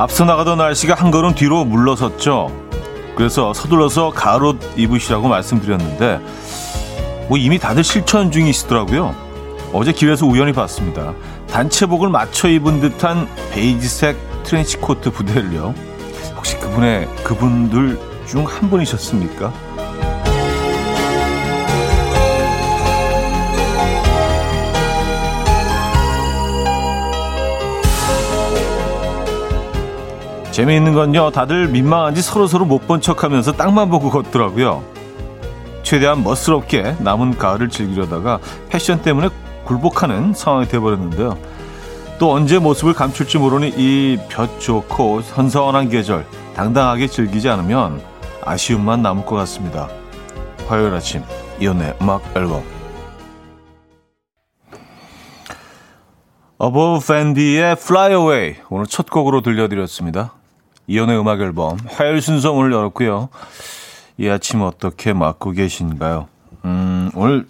앞서 나가던 날씨가 한 걸음 뒤로 물러섰죠. 그래서 서둘러서 가을옷 입으시라고 말씀드렸는데 이미 다들 실천 중이시더라고요. 어제 길에서 우연히 봤습니다. 단체복을 맞춰 입은 듯한 베이지색 트렌치코트 부대를요. 혹시 그분들 중 한 분이셨습니까? 재미있는 건요, 다들 민망한지 서로서로 못 본 척하면서 땅만 보고 걷더라고요. 최대한 멋스럽게 남은 가을을 즐기려다가 패션 때문에 굴복하는 상황이 되어버렸는데요. 또 언제 모습을 감출지 모르는 이 볕 좋고 선선한 계절 당당하게 즐기지 않으면 아쉬움만 남을 것 같습니다. 화요일 아침 이연의 음악 앨범. 어버브 밴디의 Fly Away 오늘 첫 곡으로 들려드렸습니다. 이연의 음악 앨범 화요일 순서 오늘 열었고요. 이 아침 어떻게 맞고 계신가요? 오늘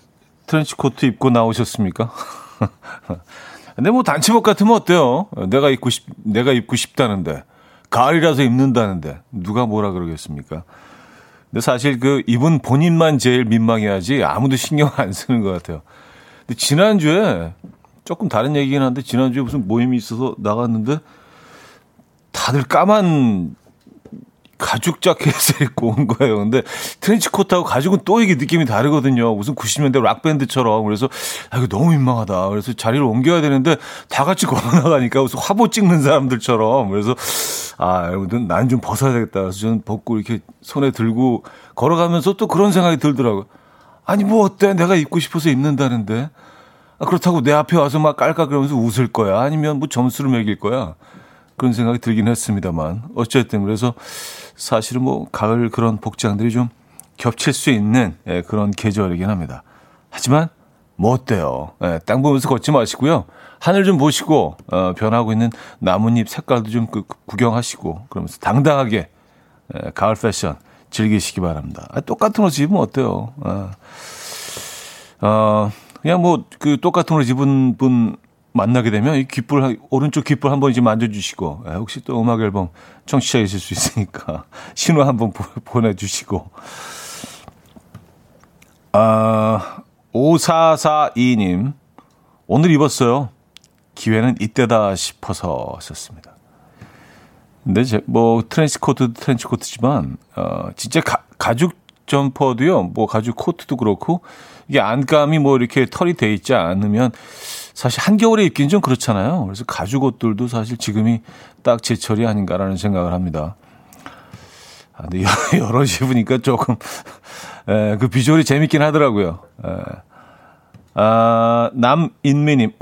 트렌치코트 입고 나오셨습니까? 근데 단체복 같으면 어때요? 내가 입고 싶다는데, 가을이라서 입는다는데 누가 뭐라 그러겠습니까? 근데 사실 입은 본인만 제일 민망해하지 아무도 신경 안 쓰는 것 같아요. 근데 지난주에 조금 다른 얘기긴 한데 지난주에 무슨 모임이 있어서 나갔는데 다들 까만 가죽 자켓을 입고 온 거예요. 근데 트렌치코트하고 가죽은 또 이게 느낌이 다르거든요. 무슨 90년대 락밴드처럼. 그래서 이거 너무 민망하다. 그래서 자리를 옮겨야 되는데 다 같이 걸어나가니까 무슨 화보 찍는 사람들처럼. 그래서 여러분들 난 좀 벗어야 되겠다. 그래서 저는 벗고 이렇게 손에 들고 걸어가면서 또 그런 생각이 들더라고요. 아니 뭐 어때? 내가 입고 싶어서 입는다는데. 그렇다고 내 앞에 와서 막 깔깔 그러면서 웃을 거야. 아니면 뭐 점수를 매길 거야. 그런 생각이 들긴 했습니다만 어쨌든 그래서 사실은 가을 그런 복장들이 좀 겹칠 수 있는 그런 계절이긴 합니다. 하지만 뭐 어때요? 땅 보면서 걷지 마시고요. 하늘 좀 보시고 변하고 있는 나뭇잎 색깔도 좀 구경하시고 그러면서 당당하게 가을 패션 즐기시기 바랍니다. 똑같은 옷 입으면 어때요? 그냥 똑같은 옷 입은 분 만나게 되면 이 오른쪽 귓불 한번 이제 만져주시고, 혹시 또 음악 앨범 청취자이실 수 있으니까 신호 한번 보내주시고. 5442님, 오늘 입었어요. 기회는 이때다 싶어서 썼습니다. 근데 트렌치코트도 트렌치코트지만, 진짜 가죽 점퍼도요, 가죽 코트도 그렇고, 이게 안감이 이렇게 털이 돼 있지 않으면, 사실 한겨울에 입긴 좀 그렇잖아요. 그래서 가죽 옷들도 사실 지금이 딱 제철이 아닌가라는 생각을 합니다. 근데 여러 집으니까 조금, 비주얼이 재밌긴 하더라고요. 남인미님,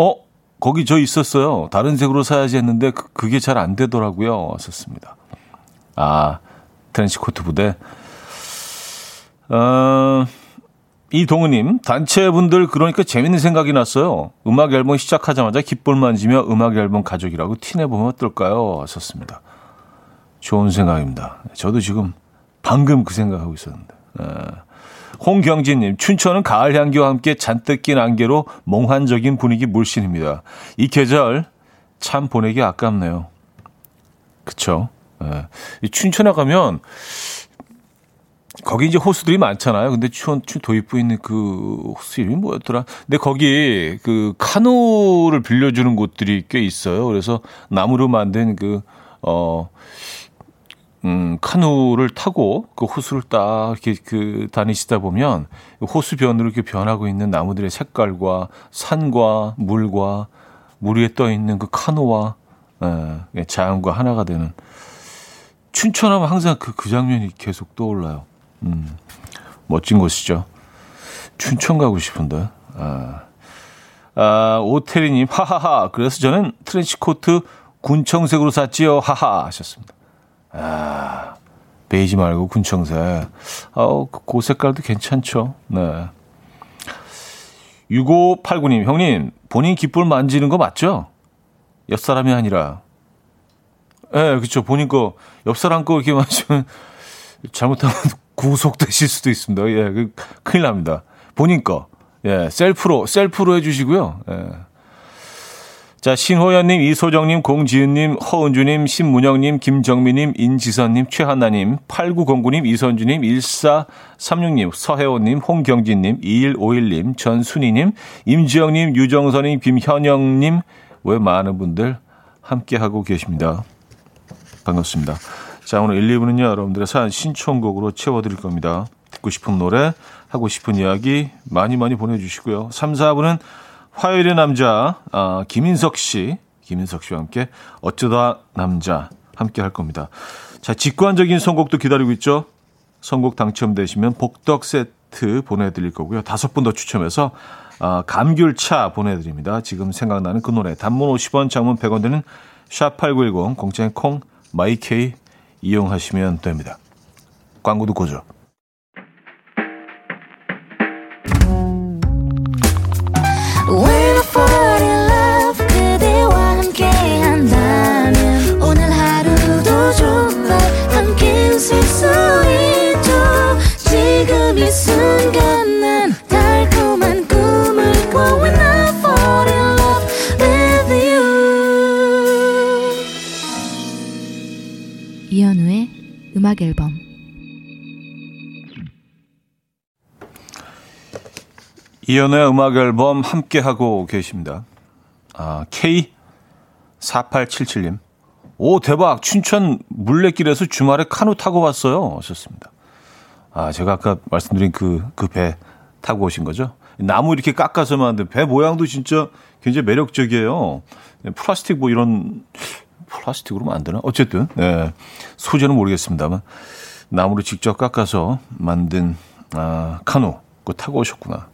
거기 저 있었어요. 다른 색으로 사야지 했는데, 그게 잘 안 되더라고요. 썼습니다. 트렌치코트 부대. 이동우님, 단체분들 그러니까 재밌는 생각이 났어요. 음악 앨범 시작하자마자 깃불 만지며 음악 앨범 가족이라고 티내보면 어떨까요? 썼습니다. 좋은 생각입니다. 저도 지금 방금 그 생각하고 있었는데. 홍경진님, 춘천은 가을 향기와 함께 잔뜩 낀 안개로 몽환적인 분위기 물씬입니다. 이 계절 참 보내기 아깝네요. 그쵸? 춘천에 가면 거기 이제 호수들이 많잖아요. 근데 춘 도입부에 있는 그 호수 이름이 뭐였더라? 근데 거기 카누를 빌려주는 곳들이 꽤 있어요. 그래서 나무로 만든 카누를 타고 그 호수를 딱 이렇게 다니시다 보면 호수변으로 이렇게 변하고 있는 나무들의 색깔과 산과 물과 물 위에 떠 있는 그 카누와 자연과 하나가 되는 춘천하면 항상 그 장면이 계속 떠올라요. 멋진 곳이죠. 춘천 가고 싶은데. 오태리님, 하하하. 그래서 저는 트렌치코트 군청색으로 샀지요. 하하. 하셨습니다. 베이지 말고 군청색. 그 색깔도 괜찮죠. 네. 6589님, 형님, 본인 깃불 만지는 거 맞죠? 옆 사람이 아니라. 그쵸. 본인 거, 옆 사람 거 이렇게 만지면 잘못하면 구속되실 수도 있습니다. 큰일 납니다. 본인 거. 셀프로 해주시고요. 자, 신호연님, 이소정님, 공지은님, 허은주님, 신문영님, 김정민님, 인지선님, 최한나님, 8909님, 이선주님, 1436님, 서혜원님, 홍경진님, 2151님, 전순희님, 임지영님, 유정선님, 김현영님, 외 많은 분들 함께하고 계십니다. 반갑습니다. 자, 오늘 1, 2부는요, 여러분들의 사연 신청곡으로 채워드릴 겁니다. 듣고 싶은 노래, 하고 싶은 이야기 많이 보내주시고요. 3, 4부는 화요일의 남자, 김인석 씨와 함께 어쩌다 남자 함께 할 겁니다. 자, 직관적인 선곡도 기다리고 있죠. 선곡 당첨되시면 복덕 세트 보내드릴 거고요. 5분 더 추첨해서 감귤차 보내드립니다. 지금 생각나는 그 노래, 단문 50원, 장문 100원 되는 샵8910, 공짜인 콩, 마이케이 이용하시면 됩니다. 광고 듣고 오죠. 이현우의 음악 앨범. 이현우의 음악 앨범 함께하고 계십니다. K4877님. 오, 대박. 춘천 물레길에서 주말에 카누 타고 왔어요. 오셨습니다. 제가 아까 말씀드린 그 배 타고 오신 거죠? 나무 이렇게 깎아서 만든 배 모양도 진짜 굉장히 매력적이에요. 플라스틱 뭐 이런, 플라스틱으로 만드나? 어쨌든, 네. 소재는 모르겠습니다만, 나무를 직접 깎아서 만든, 카누. 그거 타고 오셨구나.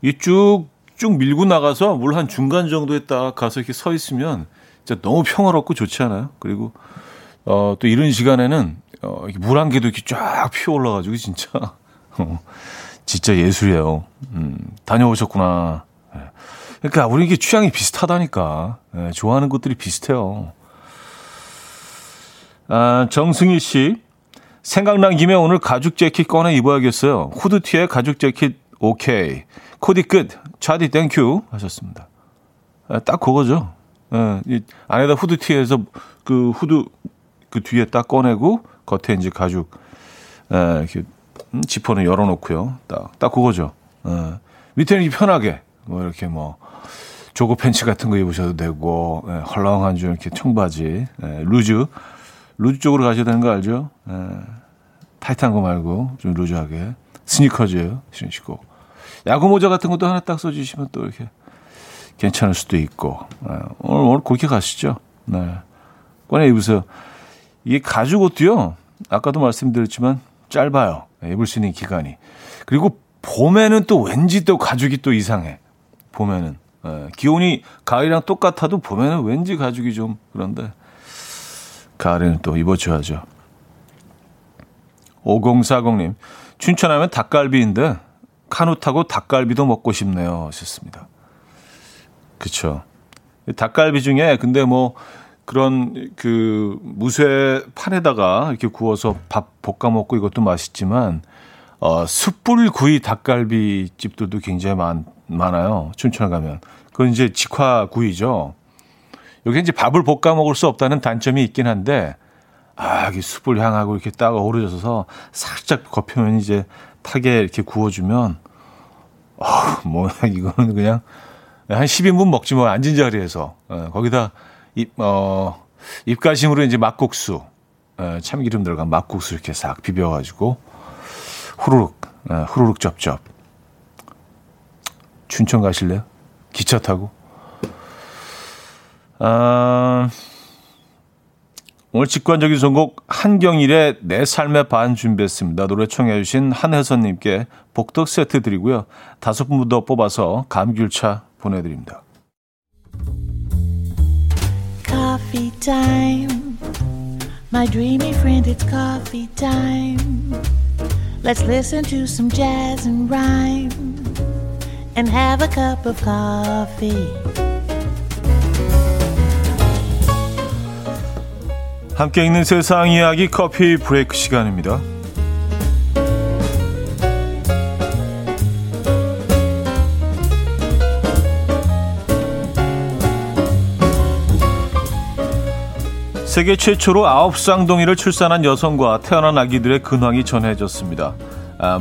이 쭉 밀고 나가서 물 한 중간 정도에 딱 가서 이렇게 서 있으면 진짜 너무 평화롭고 좋지 않아요? 그리고, 또 이런 시간에는, 물 한 개도 이렇게 쫙 피어 올라가지고 진짜, 진짜 예술이에요. 다녀오셨구나. 그러니까 우리 이게 취향이 비슷하다니까. 네, 좋아하는 것들이 비슷해요. 정승일 씨. 생각난 김에 오늘 가죽 재킷 꺼내 입어야겠어요. 후드티에 가죽 재킷 오케이. 코디 끝. 차디 땡큐 하셨습니다. 딱 그거죠. 이 안에다 후드티에서 그 후드 그 뒤에 딱 꺼내고 겉에 이제 가죽 이렇게 지퍼는 열어놓고요. 딱 그거죠. 밑에는 편하게 뭐 이렇게 뭐 조거 팬츠 같은 거 입으셔도 되고 헐렁한 줄 이렇게 청바지 루즈 쪽으로 가셔야 되는 거 알죠? 타이트한 거 말고 좀 루즈하게 스니커즈예요. 신으시고 야구 모자 같은 것도 하나 딱 써주시면 또 이렇게 괜찮을 수도 있고 오늘 그렇게 가시죠. 네, 꺼내 입으세요. 이게 가죽 옷도요. 아까도 말씀드렸지만 짧아요. 입을 수 있는 기간이. 그리고 봄에는 또 왠지 또 가죽이 또 이상해. 봄에는. 기온이 가을이랑 똑같아도 봄에는 왠지 가죽이 좀 그런데 가을에는 또 입어줘야죠. 5040님. 춘천하면 닭갈비인데 카누 타고 닭갈비도 먹고 싶네요. 하셨습니다. 그렇죠. 닭갈비 중에 근데 뭐 그런 그 무쇠 판에다가 이렇게 구워서 밥 볶아 먹고 이것도 맛있지만 숯불구이 닭갈비 집들도 굉장히 많아요. 춘천 가면. 그건 이제 직화구이죠. 여기 이제 밥을 볶아 먹을 수 없다는 단점이 있긴 한데 이게 숯불 향하고 이렇게 딱 어우러져서 살짝 겉표면 이제 타게 이렇게 구워주면 이거는 그냥 한 10인분 먹지 뭐 앉은 자리에서 거기다 입가심으로 이제 막국수 참기름 들어간 막국수 이렇게 싹 비벼가지고 후루룩 쩝쩝. 춘천 가실래요? 기차 타고. 오늘 직관적인 선곡 한경일의 내 삶의 반 준비했습니다. 노래 청해 주신 한혜선님께 복덕 세트 드리고요. 5분 더 뽑아서 감귤차 보내드립니다. Coffee time. My dreamy friend, it's coffee time. Let's listen to some jazz and rhyme and have a cup of coffee. 함께 읽는 세상 이야기 커피 브레이크 시간입니다. 세계 최초로 9쌍둥이를 출산한 여성과 태어난 아기들의 근황이 전해졌습니다.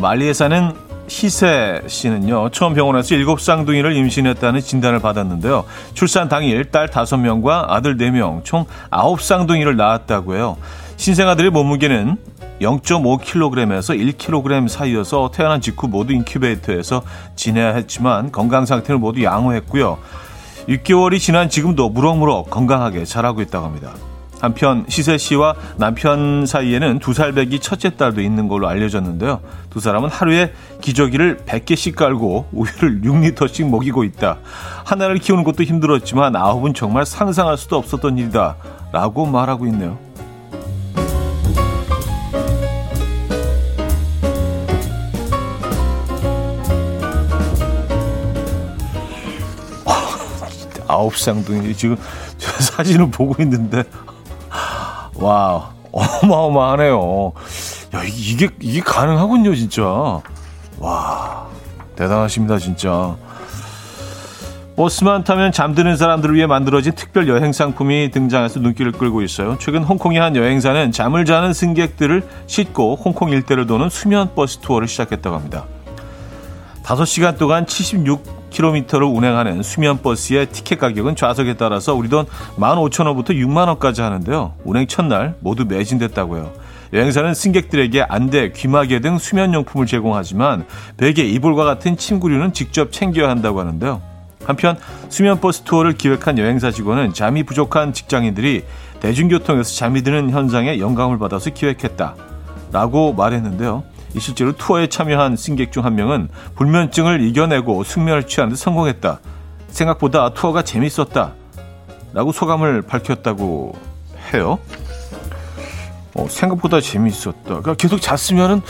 말리에 사는 시세 씨는요, 처음 병원에서 7쌍둥이를 임신했다는 진단을 받았는데요. 출산 당일 딸 5명과 아들 4명, 총 9쌍둥이를 낳았다고 해요. 신생아들의 몸무게는 0.5kg에서 1kg 사이여서 태어난 직후 모두 인큐베이터에서 지내야 했지만 건강 상태를 모두 양호했고요. 6개월이 지난 지금도 무럭무럭 건강하게 자라고 있다고 합니다. 한편 시세 씨와 남편 사이에는 2살 배기 첫째 딸도 있는 걸로 알려졌는데요. 두 사람은 하루에 기저귀를 100개씩 깔고 우유를 6리터씩 먹이고 있다. 하나를 키우는 것도 힘들었지만 9은 정말 상상할 수도 없었던 일이다 라고 말하고 있네요. 아홉 쌍둥이 지금 저 사진을 보고 있는데 와, 어마어마하네요. 야, 이게 가능하군요, 진짜. 와, 대단하십니다, 진짜. 버스만 타면 잠드는 사람들을 위해 만들어진 특별 여행 상품이 등장해서 눈길을 끌고 있어요. 최근 홍콩의 한 여행사는 잠을 자는 승객들을 싣고 홍콩 일대를 도는 수면 버스 투어를 시작했다고 합니다. 5시간 동안 76km를 운행하는 수면버스의 티켓 가격은 좌석에 따라서 우리 돈 15,000원부터 60,000원까지 하는데요. 운행 첫날 모두 매진됐다고 해요. 여행사는 승객들에게 안대, 귀마개 등 수면용품을 제공하지만 베개, 이불과 같은 침구류는 직접 챙겨야 한다고 하는데요. 한편 수면버스 투어를 기획한 여행사 직원은 잠이 부족한 직장인들이 대중교통에서 잠이 드는 현상에 영감을 받아서 기획했다라고 말했는데요. 실제로 투어에 참여한 승객 중 한 명은 불면증을 이겨내고 숙면을 취하는 데 성공했다. 생각보다 투어가 재밌었다. 라고 소감을 밝혔다고 해요. 생각보다 재밌었다. 그러니까 계속 잤으면은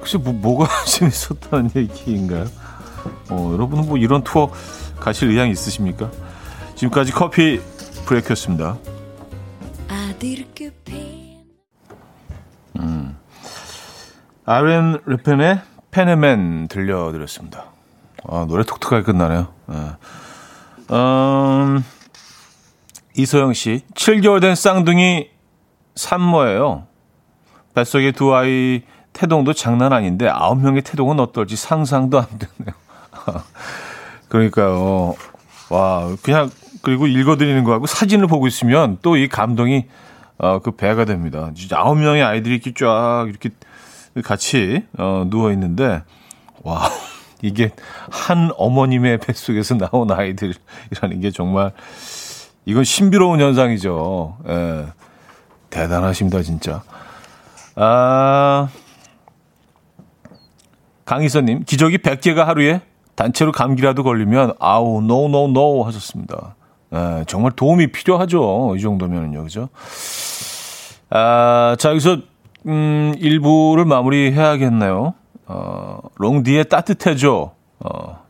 글쎄 뭐가 재밌었다는 얘기인가요? 여러분은 뭐 이런 투어 가실 의향 있으십니까? 지금까지 커피 브레이크였습니다. 아렌 르펜의 페네맨 들려드렸습니다. 아, 노래 톡톡하게 끝나네요. 네. 이소영 씨, 7개월 된 쌍둥이 산모예요. 뱃속의 두 아이 태동도 장난 아닌데 9명의 태동은 어떨지 상상도 안 되네요. 그러니까요. 와, 그냥 그리고 읽어드리는 거하고 사진을 보고 있으면 또 이 감동이 그 배가 됩니다. 9명의 아이들이 이렇게 쫙 이렇게 같이 누워 있는데 와, 이게 한 어머님의 뱃속에서 나온 아이들이라는 게 정말 이건 신비로운 현상이죠. 예, 대단하십니다, 진짜. 강희선님, 기저귀 100개가 하루에 단체로 감기라도 걸리면 아우 no 하셨습니다. 예, 정말 도움이 필요하죠. 이 정도면은요, 그죠? 자, 여기서 일부를 마무리해야겠네요. 롱디의 따뜻해져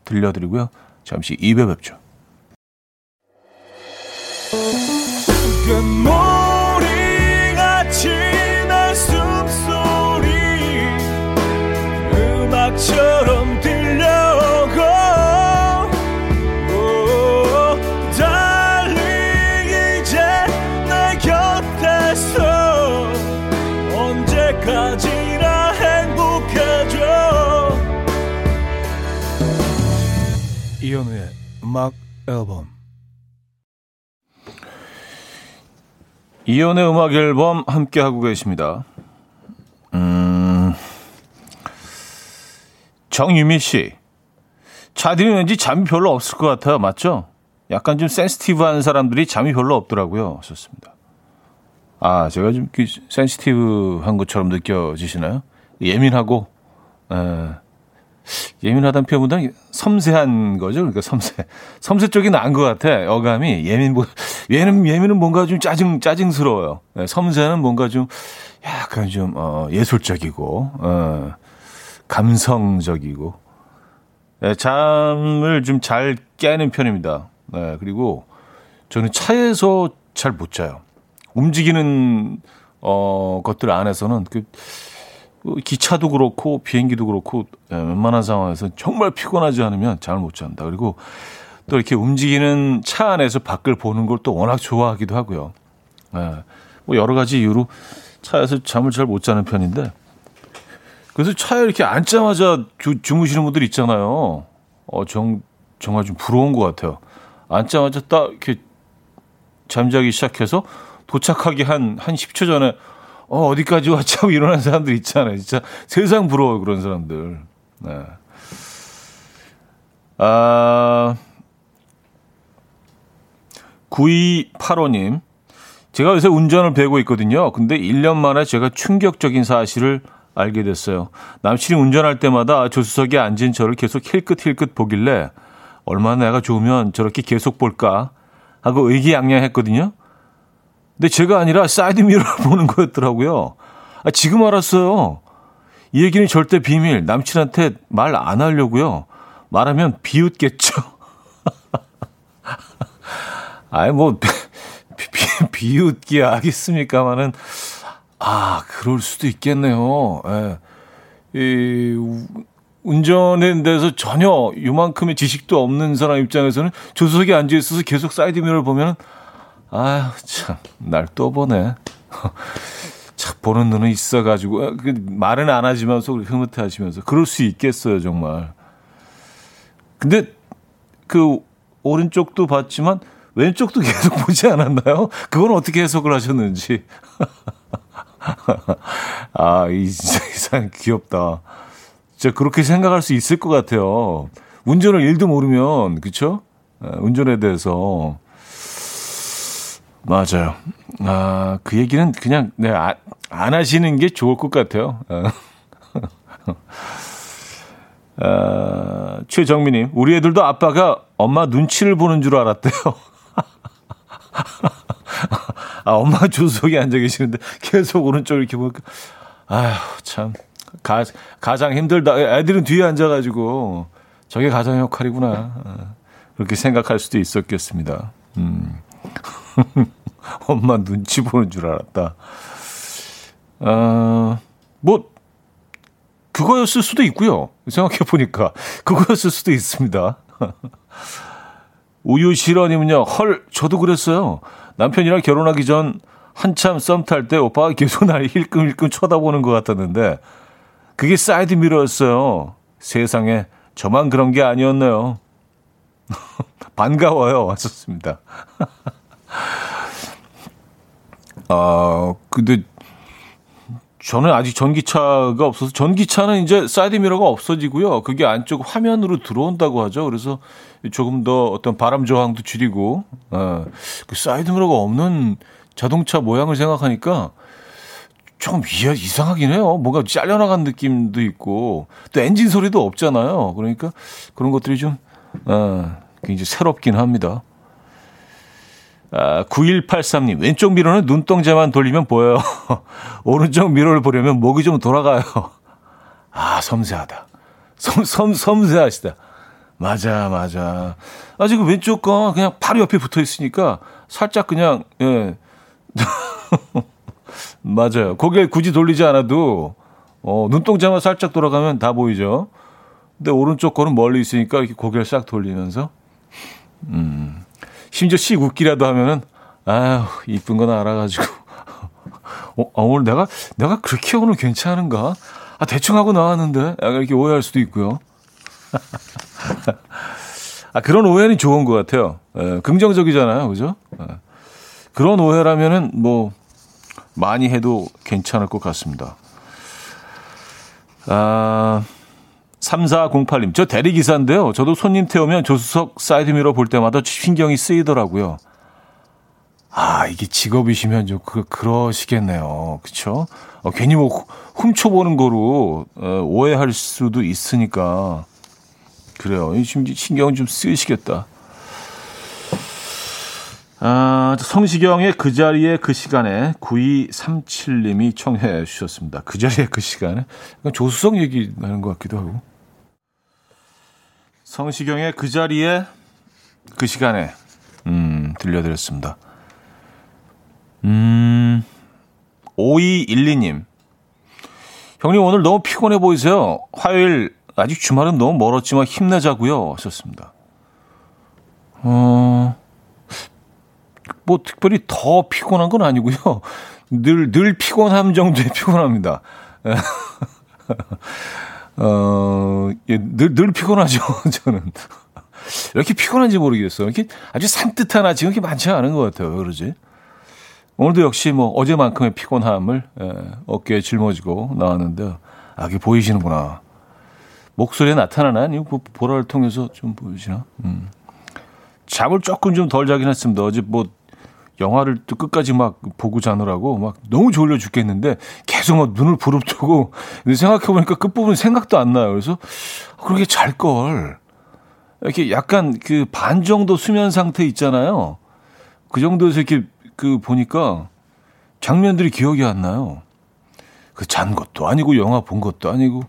들려드리고요. 잠시 2배 뵙죠. 금오리같이 날 숨소리 음악처럼 이현우의 음악 앨범. 이현우의 음악 앨범 함께 하고 계십니다. 정유미 씨, 자디는 왠지 잠이 별로 없을 것 같아요. 맞죠? 약간 좀 센시티브한 사람들이 잠이 별로 없더라고요. 좋습니다. 아, 제가 좀 센시티브한 것처럼 느껴지시나요? 예민하고. 예민하다는 표현보다 섬세한 거죠. 그러니까 섬세 쪽이 나은 것 같아. 어감이 예민은 뭔가 좀 짜증스러워요. 네, 섬세는 뭔가 좀 약간 좀 예술적이고 감성적이고. 네, 잠을 좀 잘 깨는 편입니다. 네, 그리고 저는 차에서 잘 못 자요. 움직이는 것들 안에서는 기차도 그렇고 비행기도 그렇고 웬만한 상황에서 정말 피곤하지 않으면 잠을 못 잔다. 그리고 또 이렇게 움직이는 차 안에서 밖을 보는 걸 또 워낙 좋아하기도 하고요. 뭐 여러 가지 이유로 차에서 잠을 잘 못 자는 편인데, 그래서 차에 이렇게 앉자마자 주무시는 분들 있잖아요. 정말 좀 부러운 것 같아요. 앉자마자 딱 이렇게 잠자기 시작해서 도착하기 한 10초 전에 어디까지 왔지 하고 일어난 사람들 있잖아요. 진짜 세상 부러워요, 그런 사람들. 네. 아, 9285님. 제가 요새 운전을 배우고 있거든요. 근데 1년 만에 제가 충격적인 사실을 알게 됐어요. 남친이 운전할 때마다 조수석에 앉은 저를 계속 힐끗힐끗 보길래 얼마나 내가 좋으면 저렇게 계속 볼까 하고 의기양양했거든요. 근데 제가 아니라 사이드미러를 보는 거였더라고요. 지금 알았어요. 이 얘기는 절대 비밀. 남친한테 말 안 하려고요. 말하면 비웃겠죠. 아니 뭐 비웃기야 하겠습니까만은, 그럴 수도 있겠네요. 예. 운전에 대해서 전혀 요만큼의 지식도 없는 사람 입장에서는 조수석에 앉아 있어서 계속 사이드미러를 보면, 참, 날 또 보네. 참, 보는 눈은 있어가지고, 말은 안 하지만 속으로 흐뭇해 하시면서. 그럴 수 있겠어요, 정말. 근데, 오른쪽도 봤지만, 왼쪽도 계속 보지 않았나요? 그건 어떻게 해석을 하셨는지. 진짜 이상 귀엽다. 진짜 그렇게 생각할 수 있을 것 같아요. 운전을 1도 모르면, 그쵸? 운전에 대해서. 맞아요. 그 얘기는 그냥 안 하시는 게 좋을 것 같아요. 최정민님, 우리 애들도 아빠가 엄마 눈치를 보는 줄 알았대요. 엄마 조수석에 앉아 계시는데 계속 오른쪽 이렇게 보니까 참 가장 힘들다. 애들은 뒤에 앉아가지고 저게 가장 역할이구나. 그렇게 생각할 수도 있었겠습니다. 엄마 눈치 보는 줄 알았다. 뭐 그거였을 수도 있고요. 생각해보니까 그거였을 수도 있습니다. 우유실원님은요. 헐, 저도 그랬어요. 남편이랑 결혼하기 전 한참 썸 탈 때 오빠가 계속 날 힐끔힐끔 쳐다보는 것 같았는데 그게 사이드미러였어요. 세상에 저만 그런 게 아니었네요. 반가워요. 왔었습니다. 근데 저는 아직 전기차가 없어서, 전기차는 이제 사이드미러가 없어지고요. 그게 안쪽 화면으로 들어온다고 하죠. 그래서 조금 더 어떤 바람 저항도 줄이고, 그 사이드미러가 없는 자동차 모양을 생각하니까 좀 이상하긴 해요. 뭔가 잘려나간 느낌도 있고, 또 엔진 소리도 없잖아요. 그러니까 그런 것들이 좀, 굉장히 새롭긴 합니다. 9183님, 왼쪽 미러는 눈동자만 돌리면 보여요. 오른쪽 미러를 보려면 목이 좀 돌아가요. 섬세하다. 섬세하시다. 맞아. 아직 왼쪽 거 그냥 바로 옆에 붙어 있으니까 살짝 그냥, 예. 맞아요. 고개 굳이 돌리지 않아도, 눈동자만 살짝 돌아가면 다 보이죠. 근데 오른쪽 거는 멀리 있으니까 이렇게 고개를 싹 돌리면서, 심지어 씩 웃기라도 하면은, 이쁜 건 알아가지고. 오늘 내가 그렇게 오늘 괜찮은가? 대충 하고 나왔는데? 약간 이렇게 오해할 수도 있고요. 그런 오해는 좋은 것 같아요. 긍정적이잖아요. 그죠? 그런 오해라면은 뭐, 많이 해도 괜찮을 것 같습니다. 3408님, 저 대리기사인데요. 저도 손님 태우면 조수석 사이드미러 볼 때마다 신경이 쓰이더라고요. 이게 직업이시면 좀 그러시겠네요. 그쵸? 괜히 뭐 훔쳐보는 거로 오해할 수도 있으니까. 그래요. 신경 좀 쓰이시겠다. 성시경의 그 자리에 그 시간에 9237님이 청해 주셨습니다. 그 자리에 그 시간에. 조수석 얘기 나는 것 같기도 하고. 성시경의 그 자리에 그 시간에 들려드렸습니다. 5212님, 형님 오늘 너무 피곤해 보이세요. 화요일 아직 주말은 너무 멀었지만 힘내자고요 하셨습니다. 뭐 특별히 더 피곤한 건 아니고요. 늘 피곤함 정도의 피곤합니다. 늘 피곤하죠, 저는. 이렇게 피곤한지 모르겠어요. 이렇게 아주 산뜻한 아침이 그렇게 많지 않은 것 같아요. 그러지? 오늘도 역시 뭐 어제만큼의 피곤함을 어깨에 짊어지고 나왔는데, 아, 이게 보이시는구나. 목소리에 나타나나? 아니면 보라를 통해서 좀 보이시나? 잠을 조금 좀 덜 자긴 했습니다. 어제 뭐 영화를 또 끝까지 막 보고 자느라고 막 너무 졸려 죽겠는데 계속 막 눈을 부릅뜨고, 근데 생각해보니까 끝부분 생각도 안 나요. 그래서 그렇게 잘 걸. 이렇게 약간 그 반 정도 수면 상태 있잖아요. 그 정도에서 이렇게 그 보니까 장면들이 기억이 안 나요. 그 잔 것도 아니고 영화 본 것도 아니고.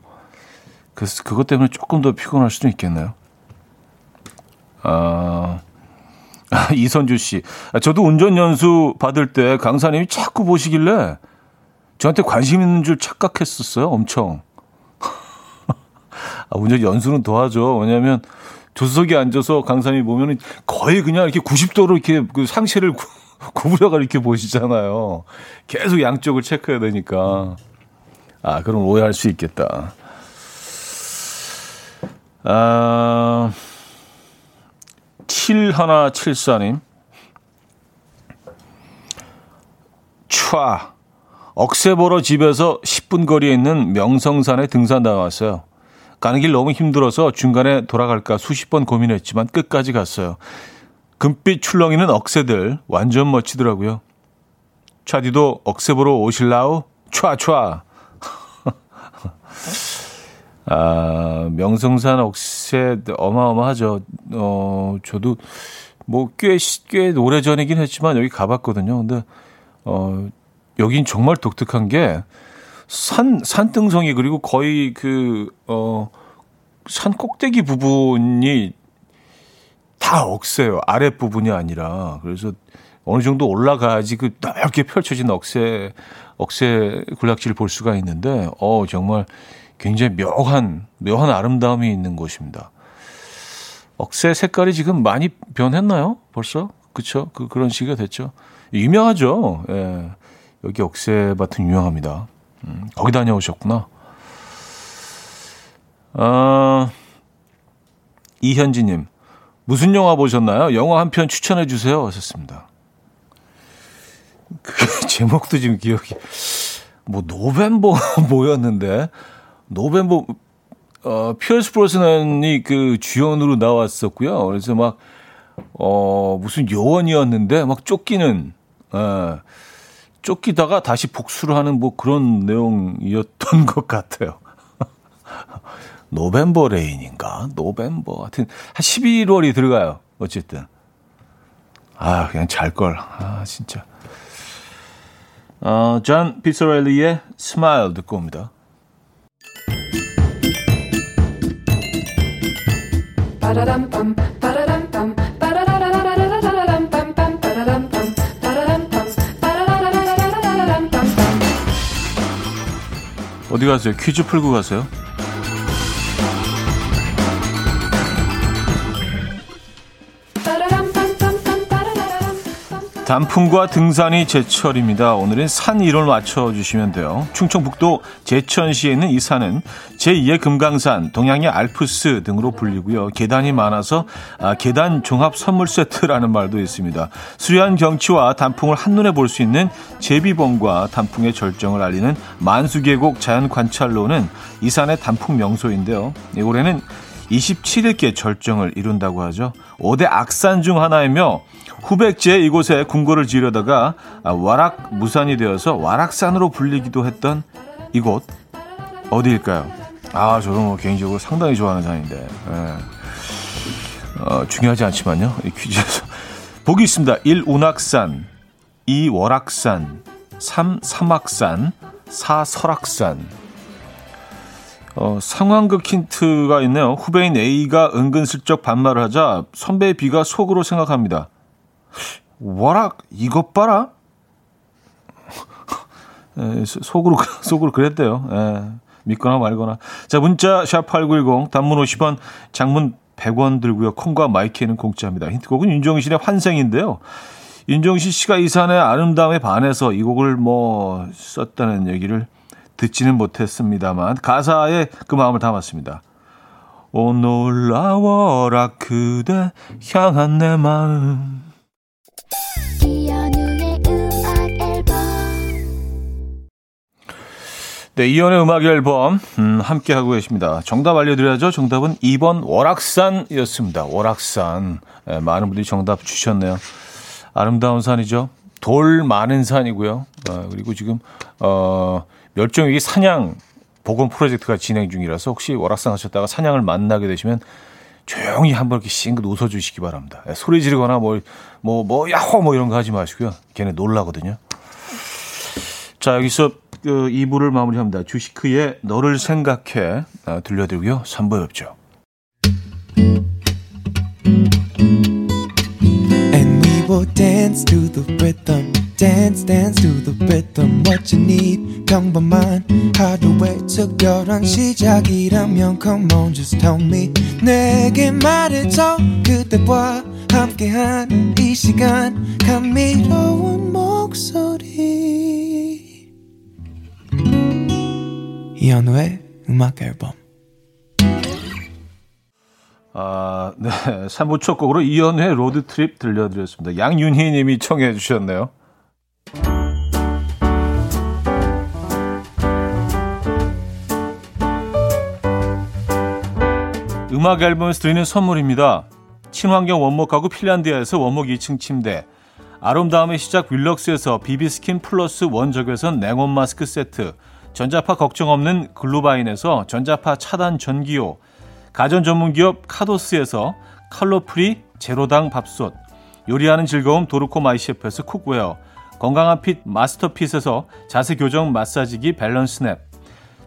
그래서 그것 때문에 조금 더 피곤할 수도 있겠네요. 이선주 씨, 저도 운전 연수 받을 때 강사님이 자꾸 보시길래 저한테 관심 있는 줄 착각했었어요. 엄청. 운전 연수는 더 하죠. 왜냐하면 조수석에 앉아서 강사님이 보면 거의 그냥 이렇게 90도로 이렇게 그 상체를 구부려가 이렇게 보시잖아요. 계속 양쪽을 체크해야 되니까. 아, 그럼 오해할 수 있겠다. 아, 7174님. 촤. 억새 보러 집에서 10분 거리에 있는 명성산에 등산 나왔어요. 가는 길 너무 힘들어서 중간에 돌아갈까 수십 번 고민했지만 끝까지 갔어요. 금빛 출렁이는 억새들 완전 멋지더라고요. 차디도 억새 보러 오실라우? 촤촤. 아, 명성산 억새 어마어마하죠. 저도 뭐 꽤 오래전이긴 했지만 여기 가봤거든요. 근데 여긴 정말 독특한 게 산등성이 그리고 거의 그 산 꼭대기 부분이 다 억새예요. 아랫 부분이 아니라. 그래서 어느 정도 올라가야지 그 넓게 펼쳐진 억새 군락지를 볼 수가 있는데, 정말 굉장히 묘한 아름다움이 있는 곳입니다. 억새 색깔이 지금 많이 변했나요? 벌써? 그쵸? 그런 시기가 됐죠. 유명하죠. 예. 여기 억새밭은 유명합니다. 거기 다녀오셨구나. 이현지님, 무슨 영화 보셨나요? 영화 한 편 추천해 주세요. 하셨습니다. 그 제목도 지금 기억이, 뭐, 노벤버 뭐였는데, 노벤버, 피어스 브로스넌이 그 주연으로 나왔었고요. 그래서 막, 무슨 요원이었는데, 막 쫓기는, 쫓기다가 다시 복수를 하는 뭐 그런 내용이었던 것 같아요. 노벤버 레인인가? 노벤버. 하여튼, 한 11월이 들어가요. 어쨌든. 아, 그냥 잘걸. 아, 진짜. 존 피서렐리의 스마일 듣고 옵니다. 어디 가세요? 퀴즈 풀고 가세요? 단풍과 등산이 제철입니다. 오늘은 산 이름을 맞춰주시면 돼요. 충청북도 제천시에 있는 이 산은 제2의 금강산, 동양의 알프스 등으로 불리고요. 계단이 많아서 계단 종합 선물 세트라는 말도 있습니다. 수려한 경치와 단풍을 한눈에 볼 수 있는 제비봉과 단풍의 절정을 알리는 만수계곡 자연관찰로는 이 산의 단풍 명소인데요. 올해는 27일께 절정을 이룬다고 하죠. 5대 악산 중 하나이며 후백제 이곳에 궁궐을 지으려다가 와락 무산이 되어서 와락산으로 불리기도 했던 이곳 어디일까요? 아, 저는 뭐 개인적으로 상당히 좋아하는 산인데, 예. 중요하지 않지만요. 이 퀴즈에서 보기 있습니다. 1. 운악산, 2. 월악산, 3. 삼악산, 4. 설악산. 상황극 힌트가 있네요. 후배인 A가 은근슬쩍 반말을 하자 선배 B가 속으로 생각합니다. 워락, 이것 봐라? 속으로 그랬대요. 에, 믿거나 말거나. 자, 문자 샵8910, 단문 50원, 장문 100원 들고요. 콩과 마이키는 공짜입니다. 힌트곡은 윤종신의 환생인데요. 윤종신 씨가 이 산의 아름다움에 반해서 이 곡을 뭐 썼다는 얘기를 듣지는 못했습니다만 가사에 그 마음을 담았습니다. 오 놀라워라 그대 향한 내 마음. 네, 이현의 음악 앨범 함께하고 계십니다. 정답 알려드려야죠. 정답은 2번 월악산이었습니다. 월악산. 네, 많은 분들이 정답 주셨네요. 아름다운 산이죠. 돌 많은 산이고요. 그리고 지금 멸종위기 사냥 복원 프로젝트가 진행 중이라서 혹시 월악산 하셨다가 사냥을 만나게 되시면 조용히 한번 이렇게 싱긋 웃어주시기 바랍니다. 네, 소리 지르거나 뭐 야호 뭐 이런 거 하지 마시고요. 걔네 놀라거든요. 자, 여기서 2부를 마무리합니다. 주시크의 너를 생각해 들려드리고요. 3부에 뵙죠. And we will dance to the rhythm. Dance, dance to the rhythm. What you need, 평범한 하루의 특별한 시작이라면 come on, just tell me. 내게 말해줘 그대와 함께한 이 시간 감미로운 목소리. 이현우의 음악 앨범. 아, 네. 3부 첫 곡으로 이현우의 로드트립 들려드렸습니다. 양윤희 님이 청해 주셨네요. 음악 앨범에서 드리는 선물입니다. 친환경 원목 가구 핀란디아에서 원목 2층 침대, 아름다움의 시작 윌럭스에서 비비스킨 플러스 원적외선 냉온 마스크 세트, 전자파 걱정 없는 글루바인에서 전자파 차단 전기요, 가전 전문기업 카도스에서 칼로프리 제로당 밥솥, 요리하는 즐거움 도르코 마이셰프에서 쿡웨어, 건강한 핏 마스터핏에서 자세교정 마사지기 밸런스냅,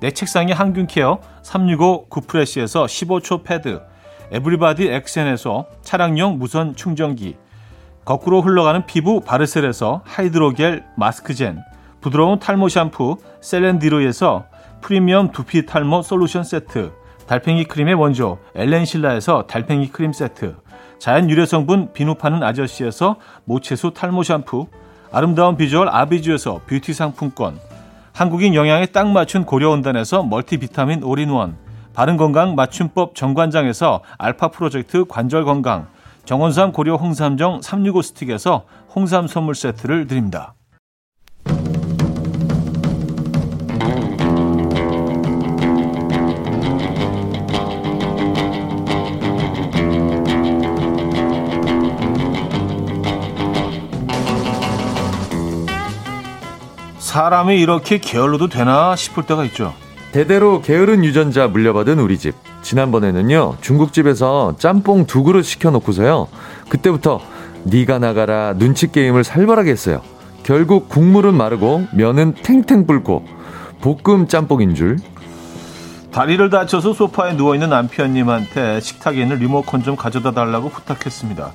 내 책상에 항균케어 365 구프레시에서 15초 패드, 에브리바디 엑센에서 차량용 무선 충전기, 거꾸로 흘러가는 피부 바르셀에서 하이드로겔 마스크젠, 부드러운 탈모 샴푸 셀렌디로에서 프리미엄 두피 탈모 솔루션 세트, 달팽이 크림의 원조 엘렌실라에서 달팽이 크림 세트, 자연 유래 성분 비누 파는 아저씨에서 모체수 탈모 샴푸, 아름다운 비주얼 아비주에서 뷰티 상품권, 한국인 영양에 딱 맞춘 고려온단에서 멀티비타민 올인원, 바른건강 맞춤법 정관장에서 알파 프로젝트 관절건강, 정원삼 고려 홍삼정 365스틱에서 홍삼 선물 세트를 드립니다. 사람이 이렇게 게을러도 되나 싶을 때가 있죠. 대대로 게으른 유전자 물려받은 우리 집. 지난번에는요, 중국집에서 짬뽕 2그릇 시켜놓고서요, 그때부터 니가 나가라 눈치 게임을 살벌하게 했어요. 결국 국물은 마르고 면은 탱탱 불고 볶음 짬뽕인 줄. 다리를 다쳐서 소파에 누워있는 남편님한테 식탁에 있는 리모컨 좀 가져다 달라고 부탁했습니다.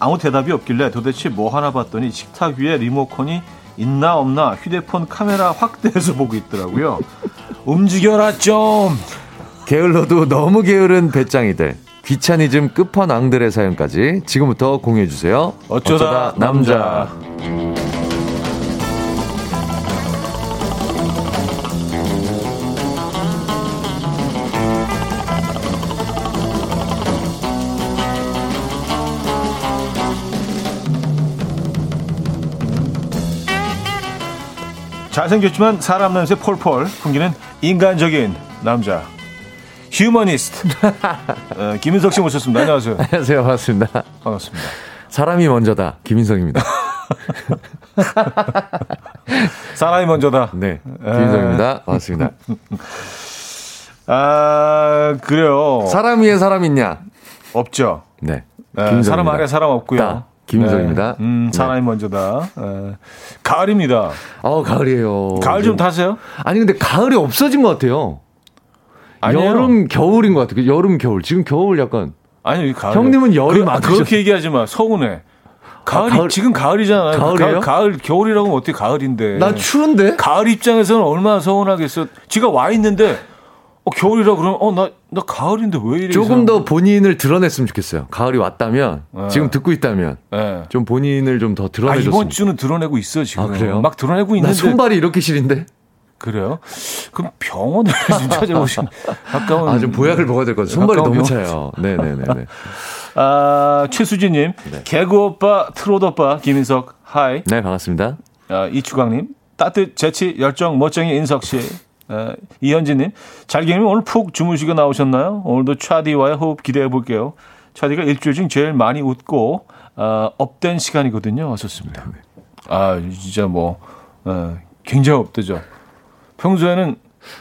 아무 대답이 없길래 도대체 뭐 하나 봤더니 식탁 위에 리모컨이 있나 없나 휴대폰 카메라 확대해서 보고 있더라고요. 움직여라 좀. 게을러도 너무 게으른 배짱이들, 귀차니즘 끝판왕들의 사연까지 지금부터 공유해주세요. 어쩌다 남자. 잘생겼지만 사람 냄새 폴폴 풍기는 인간적인 남자, 휴머니스트 김인석 씨 모셨습니다. 안녕하세요. 안녕하세요. 반갑습니다. 반갑습니다. 사람이 먼저다. 김인석입니다. 사람이 먼저다. 네. 김인석입니다. 반갑습니다. 아, 그래요. 사람 위에 사람 있냐? 없죠. 네. 김인석입니다. 사람 아래 사람 없고요. 김윤석입니다. 네. 사람이 먼저다. 네. 가을입니다. 아, 가을이에요. 가을 좀 타세요? 아니 근데 가을이 없어진 것 같아요. 아니에요. 여름 겨울인 것 같아요. 여름 겨울. 지금 겨울 약간. 아니 가을. 형님은 여름 맞죠? 그렇게 얘기하지 마. 서운해. 가을이, 가을, 지금 가을이잖아요. 가을이에요? 가을, 겨울이라고 하면 어떻게 가을인데. 난 추운데? 가을 입장에서는 얼마나 서운하겠어. 지가 와 있는데, 겨울이라 그러면, 나 가을인데 왜 이래. 조금 더 본인을 드러냈으면 좋겠어요. 가을이 왔다면, 네. 지금 듣고 있다면, 네. 좀 본인을 좀 더 드러내줬으면. 이번 주는 드러내고 있어, 지금. 아, 그래요? 막 드러내고 있는데. 나 손발이 이렇게 시린데? 그래요? 그럼 병원을 좀 찾아보신. 아까운. 아, 좀 보약을 먹어야 될 것 같아요. 손발이 너무 병원. 차요. 네네네. 아, 최수진님, 네. 개그오빠, 트롯오빠, 김인석, 하이. 네, 반갑습니다. 아, 이추광님, 따뜻, 재치, 열정, 멋쟁이, 인석씨. 아, 이현진님, 잘경님 오늘 푹 주무시고 나오셨나요? 오늘도 차디와의 호흡 기대해볼게요. 차디가 일주일 중 제일 많이 웃고, 업된 시간이거든요. 왔었습니다. 아, 진짜 뭐, 굉장히 업되죠. 평소에는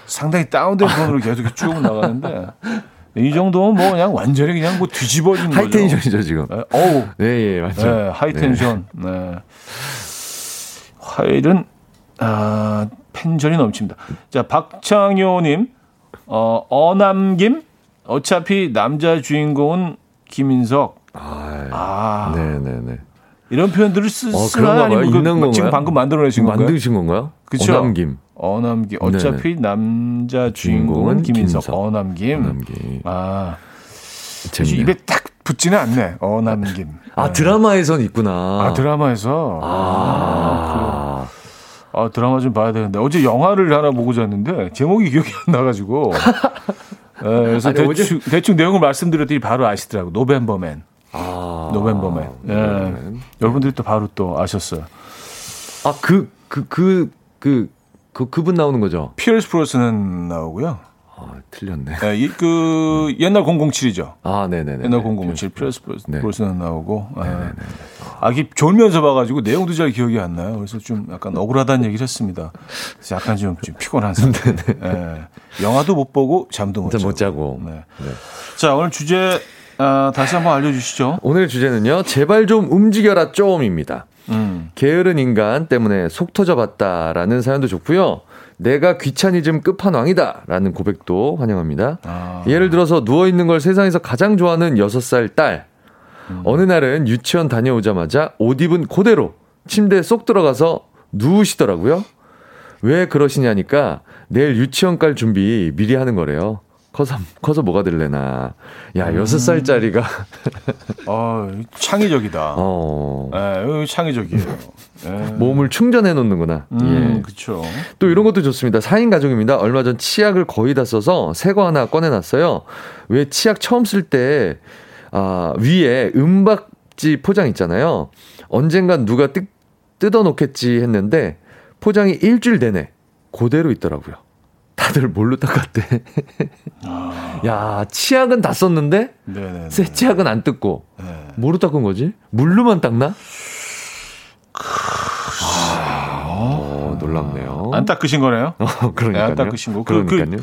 상당히 다운된 분으로 계속 쭉 나가는데, 이 정도면 뭐 그냥 완전히 그냥 뭐 뒤집어진 거죠. 하이텐션이죠 지금. 어우. 네, 예, 맞죠. 네, 하이텐션. 네. 네. 화요일은 펜션이 넘칩니다. 자, 박창효님, 어남김. 어차피 남자 주인공은 김인석. 아, 네네네. 이런 표현들을 쓰나 아니면 지금 방금 만들어내신 건가요? 만드신 건가요? 그렇죠. 어남김. 어남김. 어차피 네네. 남자 주인공은 김인석. 어남김. 어남김. 아, 재밌네요. 입에 딱 붙지는 않네. 어남김. 아, 네. 드라마에선 있구나. 아, 드라마에서. 아, 그래. 아, 드라마 좀 봐야 되는데 어제 영화를 하나 보고 잤는데 제목이 기억이 안 나가지고. 네, 그래서 아니, 대충 내용을 말씀드렸더니 바로 아시더라고. 노벤버맨. 아, 노벤버맨. 예. 네. 여러분들이 또 바로 또 아셨어요. 아, 그분 나오는 거죠? 피어스 브로스는 나오고요. 아, 틀렸네. 네, 옛날 007이죠. 아, 네네네. 옛날 007 피어스 브로스는 나오고. 네네네. 아기 졸면서 봐가지고 내용도 잘 기억이 안 나요. 그래서 좀 약간 억울하다는 얘기를 했습니다. 그래서 약간 좀 피곤한 상태. 네. 영화도 못 보고 잠도 못 자고. 네. 네. 자, 오늘 주제 다시 한번 알려주시죠. 오늘 주제는요. 제발 좀 움직여라 좀입니다. 게으른 인간 때문에 속 터져봤다라는 사연도 좋고요. 내가 귀차니즘 끝판왕이다라는 고백도 환영합니다. 아. 예를 들어서 누워있는 걸 세상에서 가장 좋아하는 6살 딸. 어느 날은 유치원 다녀오자마자 옷 입은 그대로 침대에 쏙 들어가서 누우시더라고요. 왜 그러시냐니까 내일 유치원 갈 준비 미리 하는 거래요. 커서 뭐가 될래나. 야, 6살짜리가. 창의적이다. 네, 창의적이에요. 네. 몸을 충전해 놓는구나. 예. 그쵸. 또 이런 것도 좋습니다. 4인 가족입니다. 얼마 전 치약을 거의 다 써서 새 거 하나 꺼내놨어요. 왜 치약 처음 쓸 때, 위에 은박지 포장 있잖아요. 언젠간 누가 뜯어놓겠지 했는데 포장이 일주일 내내 그대로 있더라고요. 다들 뭘로 닦았대. 야, 치약은 다 썼는데 네네네. 새 치약은 안 뜯고 네. 뭐로 닦은 거지? 물로만 닦나? 놀랍네요. 안 닦으신 거네요? 그러니까요. 안 닦으신 거. 그러니까요.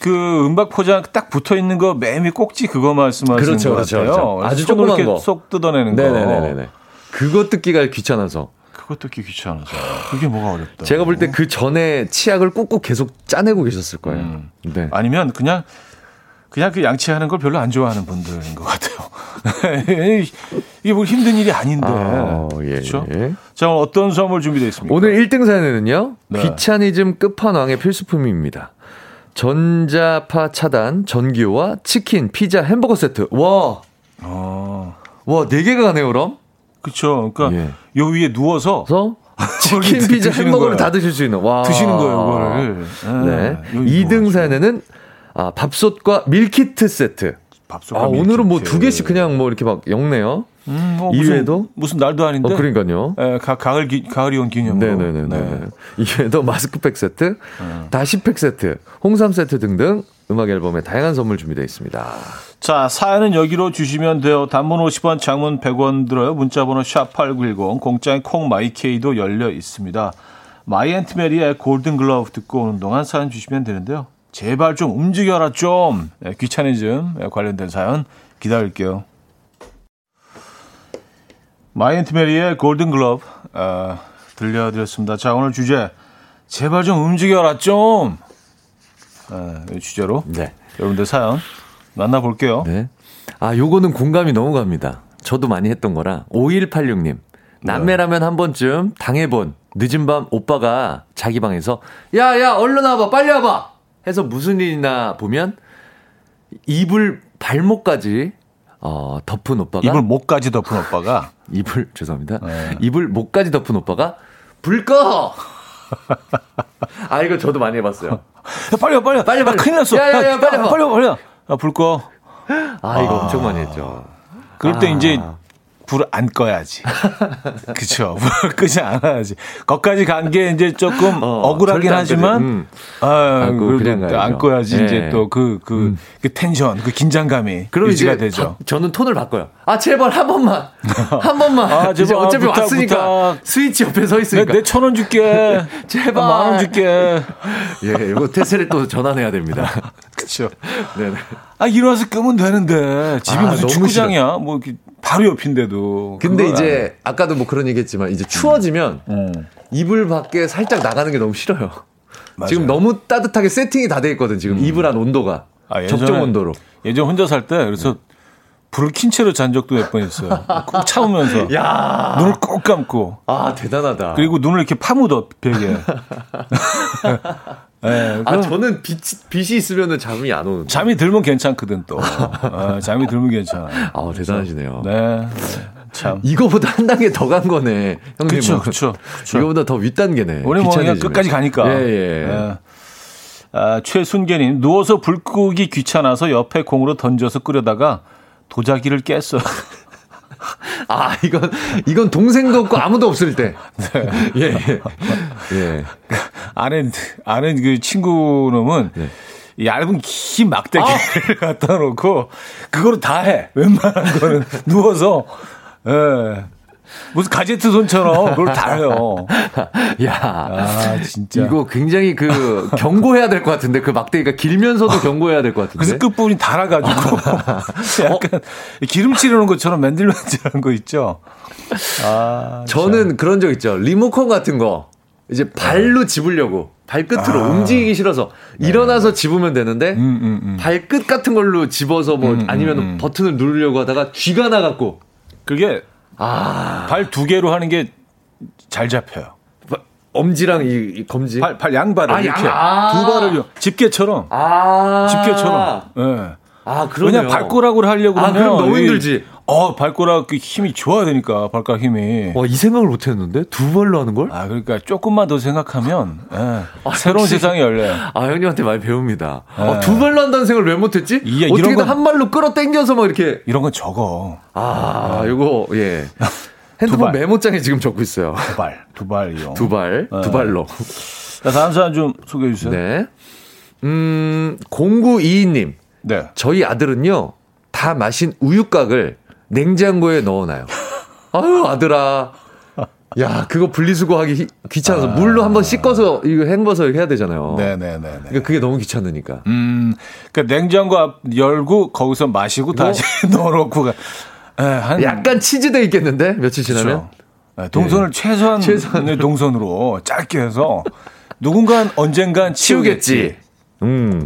그 은박 포장 딱 붙어 있는 거 매미 꼭지 그거 말씀하시는 그렇죠, 거 같아요. 그렇죠. 아주 조그만 거. 쏙 뜯어내는 네네네네. 거. 그거 뜯기가 귀찮아서. 그것도 꽤 귀찮아서. 그게 뭐가 어렵다. 제가 볼 때 그 전에 치약을 꾹꾹 계속 짜내고 계셨을 거예요. 네. 아니면 그냥 그 양치하는 걸 별로 안 좋아하는 분들인 것 같아요. 이게 뭐 힘든 일이 아닌데. 예, 그렇죠? 예. 자, 오늘 어떤 선물 준비되어 있습니까? 오늘 1등 사연에는요. 네. 귀차니즘 끝판왕의 필수품입니다. 전자파 차단, 전기요와 치킨, 피자, 햄버거 세트. 와. 와, 4개가 가네요, 그럼? 그렇죠. 그러니까 예. 요 위에 누워서 치킨, 피자, 햄버거를 다 드실 수 있는. 와. 드시는 거예요, 이거를. 네. 2등 사연에는 밥솥과 밀키트 세트. 밥솥과 밀키트. 오늘은 뭐 2개씩 그냥 뭐 이렇게 막 엮네요. 이외에도 무슨 날도 아닌데. 그러니까요. 예, 가을이 온 기념으로. 네네네. 이외에도 마스크팩 세트, 다시팩 세트, 홍삼 세트 등등. 음악 앨범에 다양한 선물 준비되어 있습니다. 자, 사연은 여기로 주시면 돼요. 단문 50원, 장문 100원 들어요. 문자번호 샵8910, 공짜인 콩마이케이도 열려 있습니다. 마이앤트메리의 골든글러브 듣고 오는 동안 사연 주시면 되는데요. 제발 좀 움직여라 좀. 귀차니즘 관련된 사연 기다릴게요. 마이앤트 메리의 골든 글러브 들려드렸습니다. 자, 오늘 주제 제발 좀 움직여라 좀 주제로 네. 여러분들 사연 만나볼게요. 네. 아, 요거는 공감이 너무 갑니다. 저도 많이 했던 거라. 5186님 남매라면 한 번쯤 당해본 늦은 밤 오빠가 자기 방에서 야야 얼른 와봐 빨리 와봐 해서 무슨 일이나 보면 이불 발목까지 덮은 오빠가 이불 목까지 덮은 오빠가 이불 죄송합니다. 네. 이불 목까지 덮은 오빠가 불 꺼. 아 이거 저도 많이 해봤어요. 야, 빨리 와 빨리 와 빨리 와 큰일 났어. 야야야 빨리 와 빨리 와 빨리 와 불 꺼. 아 이거 엄청 많이 했죠. 그럴 때 이제 불을 안 꺼야지. 그쵸. 불을 끄지 않아야지. 거기까지 간 게 이제 조금 억울하긴 하지만, 그래도 안 꺼야지. 네. 이제 또 그 텐션, 그 긴장감이 유지가 되죠. 저는 톤을 바꿔요. 아, 제발 한 번만. 한 번만. 아, 제발. 어차피 부탁, 왔으니까. 부탁. 스위치 옆에 서 있으니까. 내 1,000원 줄게. 제발. 10,000원 줄게. 예, 이거 태세를 또 전환해야 됩니다. 그쵸. 네네. 아, 일어나서 끄면 되는데. 집이 무슨 축구장이야. 뭐 이렇게. 바로 옆인데도. 근데 이제 아까도 뭐 그런 얘기했지만 이제 추워지면 이불 밖에 살짝 나가는 게 너무 싫어요. 맞아요. 지금 너무 따뜻하게 세팅이 다 돼 있거든. 지금 이불 안 온도가 적정 온도로. 예전 혼자 살 때 그래서 불을 킨 채로 잔 적도 몇 번 있어요. 꾹 참으면서 야. 눈을 꾹 감고. 아 대단하다. 그리고 눈을 이렇게 파묻어 베개에. 네, 아 저는 빛이 있으면은 잠이 안 오는데 잠이 들면 괜찮거든 또 네, 잠이 들면 괜찮아. 아 대단하시네요. 네, 참 이거보다 한 단계 더 간 거네 형님. 그렇죠, 그렇죠. 이거보다 더 윗 단계네. 우리 뭐 그냥 끝까지 가니까. 예예. 예. 네. 아, 최순계님 누워서 불 끄기 귀찮아서 옆에 공으로 던져서 끄려다가 도자기를 깼어. 아 이건 동생도 없고 아무도 없을 때. 예예. 네. 예. 아는 그 친구놈은 네. 얇은 긴 막대기를 갖다 놓고 그거로 다 해. 웬만한 거는 누워서 예. 무슨 가제트 손처럼 그걸 다 해요. 야, 아, 진짜 이거 굉장히 그 경고해야 될 것 같은데 그 막대기가 길면서도 경고해야 될 것 같은데. 그래서 끝부분이 달아가지고 약간 기름 칠하는 것처럼 맨들맨들한 거 있죠. 아, 저는 참. 그런 적 있죠. 리모컨 같은 거. 이제 발로 집으려고 발끝으로 움직이기 싫어서 일어나서 집으면 되는데 발끝 같은 걸로 집어서 뭐 아니면 버튼을 누르려고 하다가 쥐가 나갔고 그게 발 두 개로 하는 게 잘 잡혀요. 엄지랑 이 검지 발 양발을 이렇게 두 발을 집게처럼 집게처럼. 네. 아 그러네요. 그냥 발꼬락으로 하려고 하면 그럼 너무 힘들지. 발꼬락 힘이 좋아야 되니까, 발가락 힘이. 와, 이 생각을 못 했는데? 두 발로 하는 걸? 아, 그러니까 조금만 더 생각하면, 예. 새로운 세상이 열려요. 아, 형님한테 많이 배웁니다. 예. 두 발로 한다는 생각을 왜 못 했지? 어떻게든 한 발로 끌어 당겨서 막 이렇게. 이런 건 적어. 아, 요거, 예. 핸드폰 메모장에 지금 적고 있어요. 두 발이요. 두 발로. 자, 다음 사람 좀 소개해 주세요. 네. 0922님. 네. 저희 아들은요, 다 마신 우유곽을 냉장고에 넣어놔요. 아유 아들아, 야 그거 분리수거하기 귀찮아서 물로 한번 씻어서 이거 헹궈서 해야 되잖아요. 네네네. 그러니까 그게 너무 귀찮으니까. 그러니까 냉장고 앞 열고 거기서 마시고 다시 넣어놓고. 약간 치즈돼 있겠는데 며칠 지나면. 그렇죠. 동선을 최소한의 동선으로 짧게 해서 누군가 언젠간 치우겠지.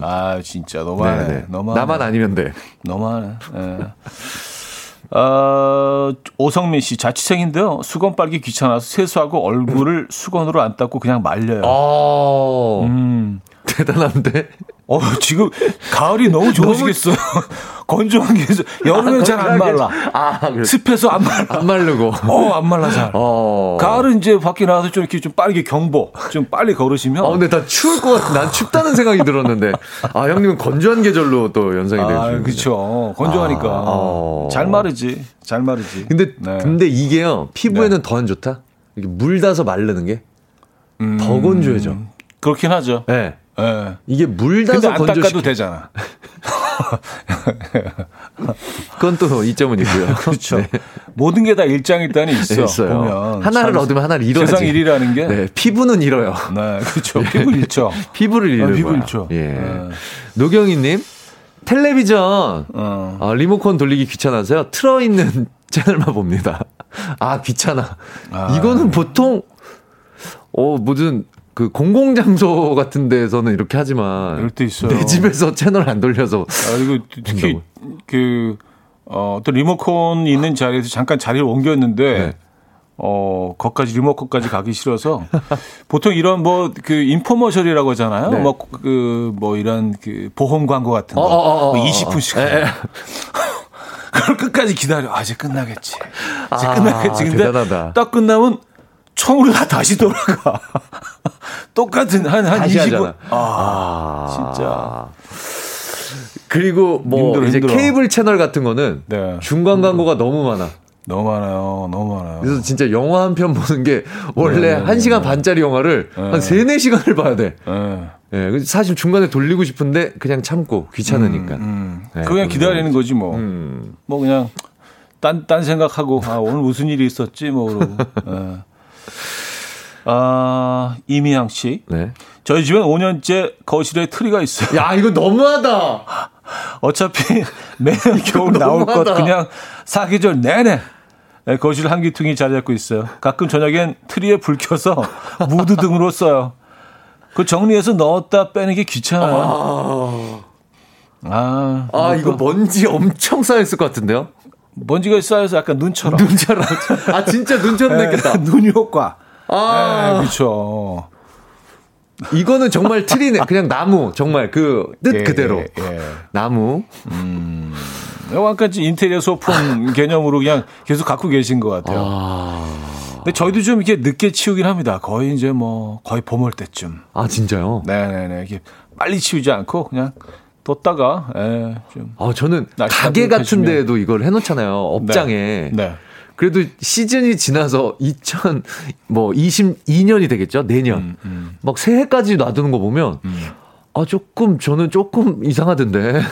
아 진짜 너무하네. 나만 아니면 돼. 너무하네. 네. 오성민 씨 자취생인데요. 수건 빨기 귀찮아서 세수하고 얼굴을 수건으로 안 닦고 그냥 말려요. 대단한데. 지금 가을이 너무 좋으시겠어요. 건조한 게 여름엔 잘 안 말라. 그래. 습해서 안 말르고. 안 말라 잘. 가을은 이제 밖에 나와서 좀 이렇게 좀 빠르게 경보 좀 빨리 걸으시면. 근데 다 추울 것 같아. 난 춥다는 생각이 들었는데. 아 형님은 건조한 계절로 또 연상이 되시는데. 그렇죠. 건조하니까 잘 마르지. 근데 네. 근데 이게요 피부에는 더 안 좋다. 이렇게 물 닿아서 마르는 게 더 건조해져. 그렇긴 하죠. 네. 예. 이게 물 닿아서 건조시키면. 근데 안 닦아도 되잖아. 그건 또 이점은 있고요. 그렇죠. 네. 모든 게 다 일장일단이 있어요. 보면 하나를 얻으면 하나를 잃어야지. 세상 일이라는 게. 네. 피부는 잃어요. 네, 그렇죠. 피부 잃죠. 피부를 잃어요. 피부 잃죠. 예. 노경희님 텔레비전 리모컨 돌리기 귀찮아서요. 틀어 있는 채널만 봅니다. 아, 귀찮아. 아. 이거는 보통, 뭐든, 그 공공장소 같은 데서는 이렇게 하지만. 이럴 때 있어요. 내 집에서 채널 안 돌려서. 아, 이거 특히, 한다고. 어떤 리모컨 있는 자리에서 잠깐 자리를 옮겼는데. 네. 거기까지 리모컨까지 가기 싫어서 보통 이런 그 인포머셜이라고 하잖아요. 네. 이런 그 보험 광고 같은 거 20분씩. 그걸 끝까지 기다려. 이제 끝나겠지. 끝나겠지. 근데 대단하다. 딱 끝나면 총으로 다 다시 돌아가. 똑같은 한 20분. 진짜. 그리고 이제 힘들어. 케이블 채널 같은 거는 중간 광고가 너무 많아. 너무 많아요. 그래서 진짜 영화 한 편 보는 게 원래 1시간 반짜리 영화를 한 3-4시간을 봐야 돼. 네, 사실 중간에 돌리고 싶은데 그냥 참고 귀찮으니까. 네, 그냥 기다리는 거지 뭐. 그냥 딴 생각하고 오늘 무슨 일이 있었지 뭐 그러고. 네. 이미향 씨. 네. 저희 집엔 5년째 거실에 트리가 있어요. 야, 이거 너무하다. 어차피 매년 겨울 나올 것 그냥 사기 전 내내. 거실 한기퉁이 자리 잡고 있어요. 가끔 저녁엔 트리에 불 켜서 무드 등으로 써요. 그 정리해서 넣었다 빼는 게 귀찮아요. 이거 먼지 엄청 쌓였을 것 같은데요? 먼지가 쌓여서 약간 눈처럼. 아, 진짜 눈처럼 됐겠다. 눈 효과. 그렇죠. 이거는 정말 트리네. 그냥 나무. 정말 뜻 그대로. 나무. 여기까지 인테리어 소품 개념으로 그냥 계속 갖고 계신 것 같아요. 근데 저희도 좀 이렇게 늦게 치우긴 합니다. 거의 이제 거의 봄 올 때쯤. 아, 진짜요? 네네네. 이렇게 빨리 치우지 않고 그냥 뒀다가, 좀. 저는 가게 같은 데에도 이걸 해놓잖아요. 업장에. 네. 그래도 시즌이 지나서 2022년이 되겠죠? 내년. 막 새해까지 놔두는 거 보면, 저는 조금 이상하던데.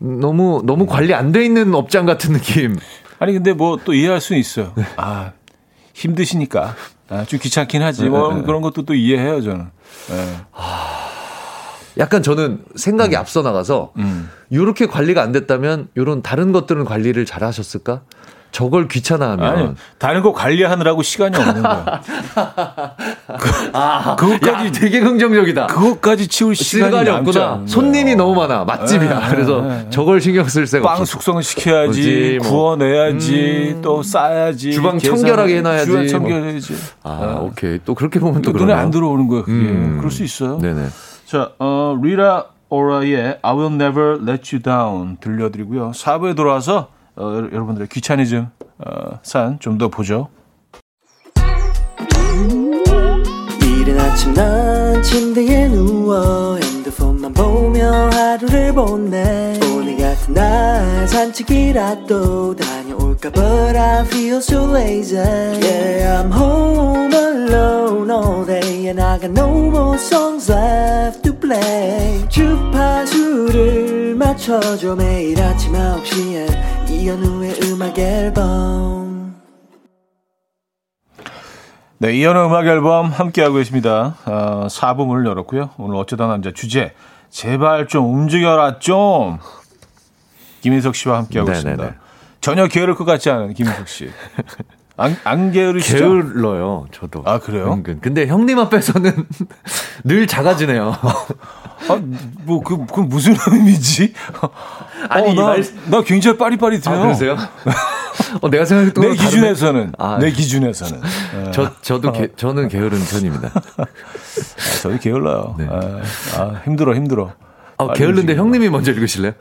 너무 관리 안 돼 있는 업장 같은 느낌. 아니, 근데 또 이해할 수는 있어요. 네. 힘드시니까. 좀 귀찮긴 하지. 그런 것도 또 이해해요, 저는. 네. 약간 저는 생각이 앞서 나가서, 요렇게 관리가 안 됐다면, 요런 다른 것들은 관리를 잘 하셨을까? 저걸 귀찮아하면. 아니, 다른 거 관리하느라고 시간이 없는 거야. 그것까지 되게 긍정적이다. 그것까지 치울 시간이 없구나. 손님이 너무 많아. 맛집이야. 그래서 저걸 신경 쓸 새가 없어. 빵 숙성을 시켜야지, 구워내야지, 또 싸야지. 주방 청결하게 해놔야지. 주방 청결해야지. 오케이. 또 그렇게 보면 또 그러네요. 눈에 안 들어오는 거예요. 그럴 수 있어요. 네네. 자, 리라 오라의 I will never let you down 들려드리고요. 4부에 돌아와서 여러분들의 귀차니즘 산 좀 더 보죠. 이른 아침 난 침대에 누워 핸드폰만 보며 하루를 보내. 오늘 같은 날 산책이라도 다녀올까. But I feel so lazy. Yeah, I'm home alone all day and I got no more songs left to play. 주파수를 맞춰줘. 매일 아침 9시에 이현우의 음악 앨범. 네, 이현우의 음악 앨범 함께하고 계십니다. 4부문을 열었고요. 오늘 어쩌다 남자 주제 제발 좀 움직여라 좀. 김인석 씨와 함께하고 있습니다. 전혀 게으를 것 같지 않은 김인석 씨. 안 게으르시죠? 게을러요, 저도. 아, 그래요? 은근. 근데 형님 앞에서는 늘 작아지네요. 그건 무슨 의미지? 아니, 나 굉장히 빠릿빠릿해요. 그러세요? 내가 생각했던 내 기준에서는. 내 기준에서는. 저는 게으른 편입니다. 저도 게을러요. 네. 힘들어. 게을른데 형님이 먼저 읽으실래요?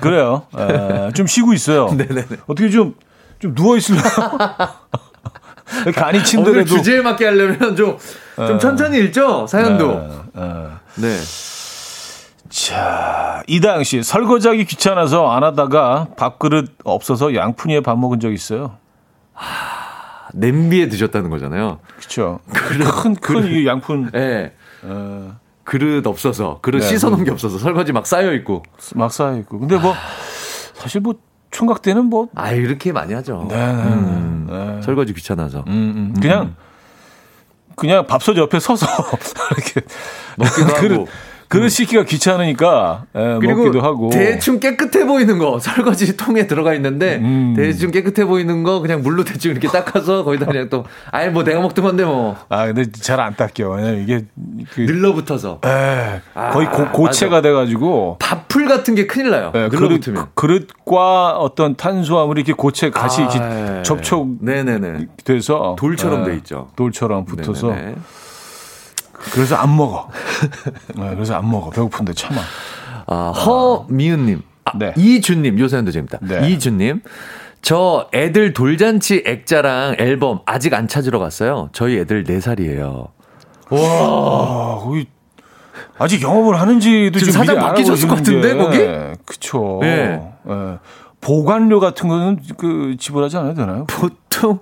그래요. 좀 쉬고 있어요. 네네네. 어떻게 좀 누워있으려고. 간이 침대에도. 오늘 주제에 맞게 하려면 좀 천천히 읽죠? 사연도. 네. 자, 이다영 씨. 설거지하기 귀찮아서 안 하다가 밥그릇 없어서 양푼이에 밥 먹은 적 있어요. 냄비에 드셨다는 거잖아요. 그렇죠. 큰 양푼. 네. 그릇 없어서. 그릇 씻어놓은 게 없어서. 설거지 막 쌓여있고. 근데 사실 총각 때는 이렇게 많이 하죠. 네. 설거지 귀찮아서. 그냥 밥솥 옆에 서서 이렇게 먹기도 하고. 그릇 씻기가 귀찮으니까 먹기도 하고. 대충 깨끗해 보이는 거 설거지 통에 들어가 있는데 대충 깨끗해 보이는 거 그냥 물로 대충 이렇게 닦아서 거기다 그냥 또 아예 뭐 내가 먹던 건데 뭐. 아 근데 잘 안 닦여. 왜냐면 이게 그 늘러붙어서. 에 거의 고체가 돼가지고. 밥풀 같은 게 큰일 나요. 에, 늘러붙으면. 그릇과 어떤 탄수화물이 이렇게 고체 같이 이렇게 접촉. 네네네. 돼서 돌처럼 돼 있죠. 돌처럼 붙어서. 네네네. 그래서 안 먹어. 네, 그래서 안 먹어. 배고픈데 참아. 아, 허미은님. 아, 네. 이준님. 요 사연도 재밌다. 네. 이준님. 저 애들 돌잔치 액자랑 앨범 아직 안 찾으러 갔어요. 저희 애들 4살이에요. 와, 거기 아직 영업을 하는지도 지금 사장 바뀌셨을 것 같은데, 거기? 그쵸. 네. 네. 보관료 같은 거는 그 지불하지 않아도 되나요? 보통.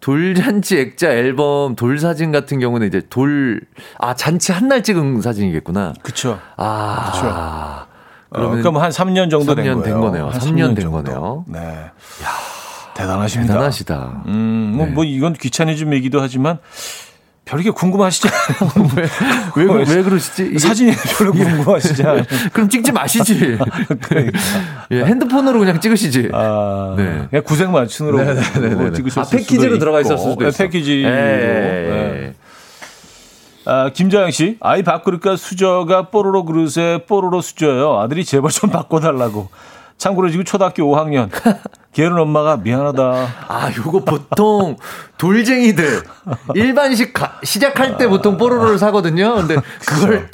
돌잔치 액자 앨범 돌 사진 같은 경우는 이제 돌, 아, 잔치 한 날 찍은 사진이겠구나. 그쵸. 아. 그쵸. 그럼 한 3년 정도 3년 된 거네요. 3년 된 거네요. 네. 이야. 대단하십니다. 대단하시다. 뭐 이건 귀차니즘 얘기도 하지만 별게 궁금하시지 않아요. 왜 그러시지? 사진이 별로 궁금하시지 않아요. 그럼 찍지 마시지. 그러니까. 예, 핸드폰으로 그냥 찍으시지. 아, 네. 그냥 구색 맞춤으로 찍으셨을 수도 패키지로 들어가 있었을 수도 있어요. 패키지. 네. 아, 김자영 씨. 아이 밥그릇과 수저가 뽀로로 그릇에 뽀로로 수저예요. 아들이 제발 좀 바꿔달라고. 참고로 지금 초등학교 5학년. 게으른 엄마가 미안하다. 아, 요거 보통 돌쟁이들 일반식 시작할 때 보통 뽀로로를 사거든요. 근데 그걸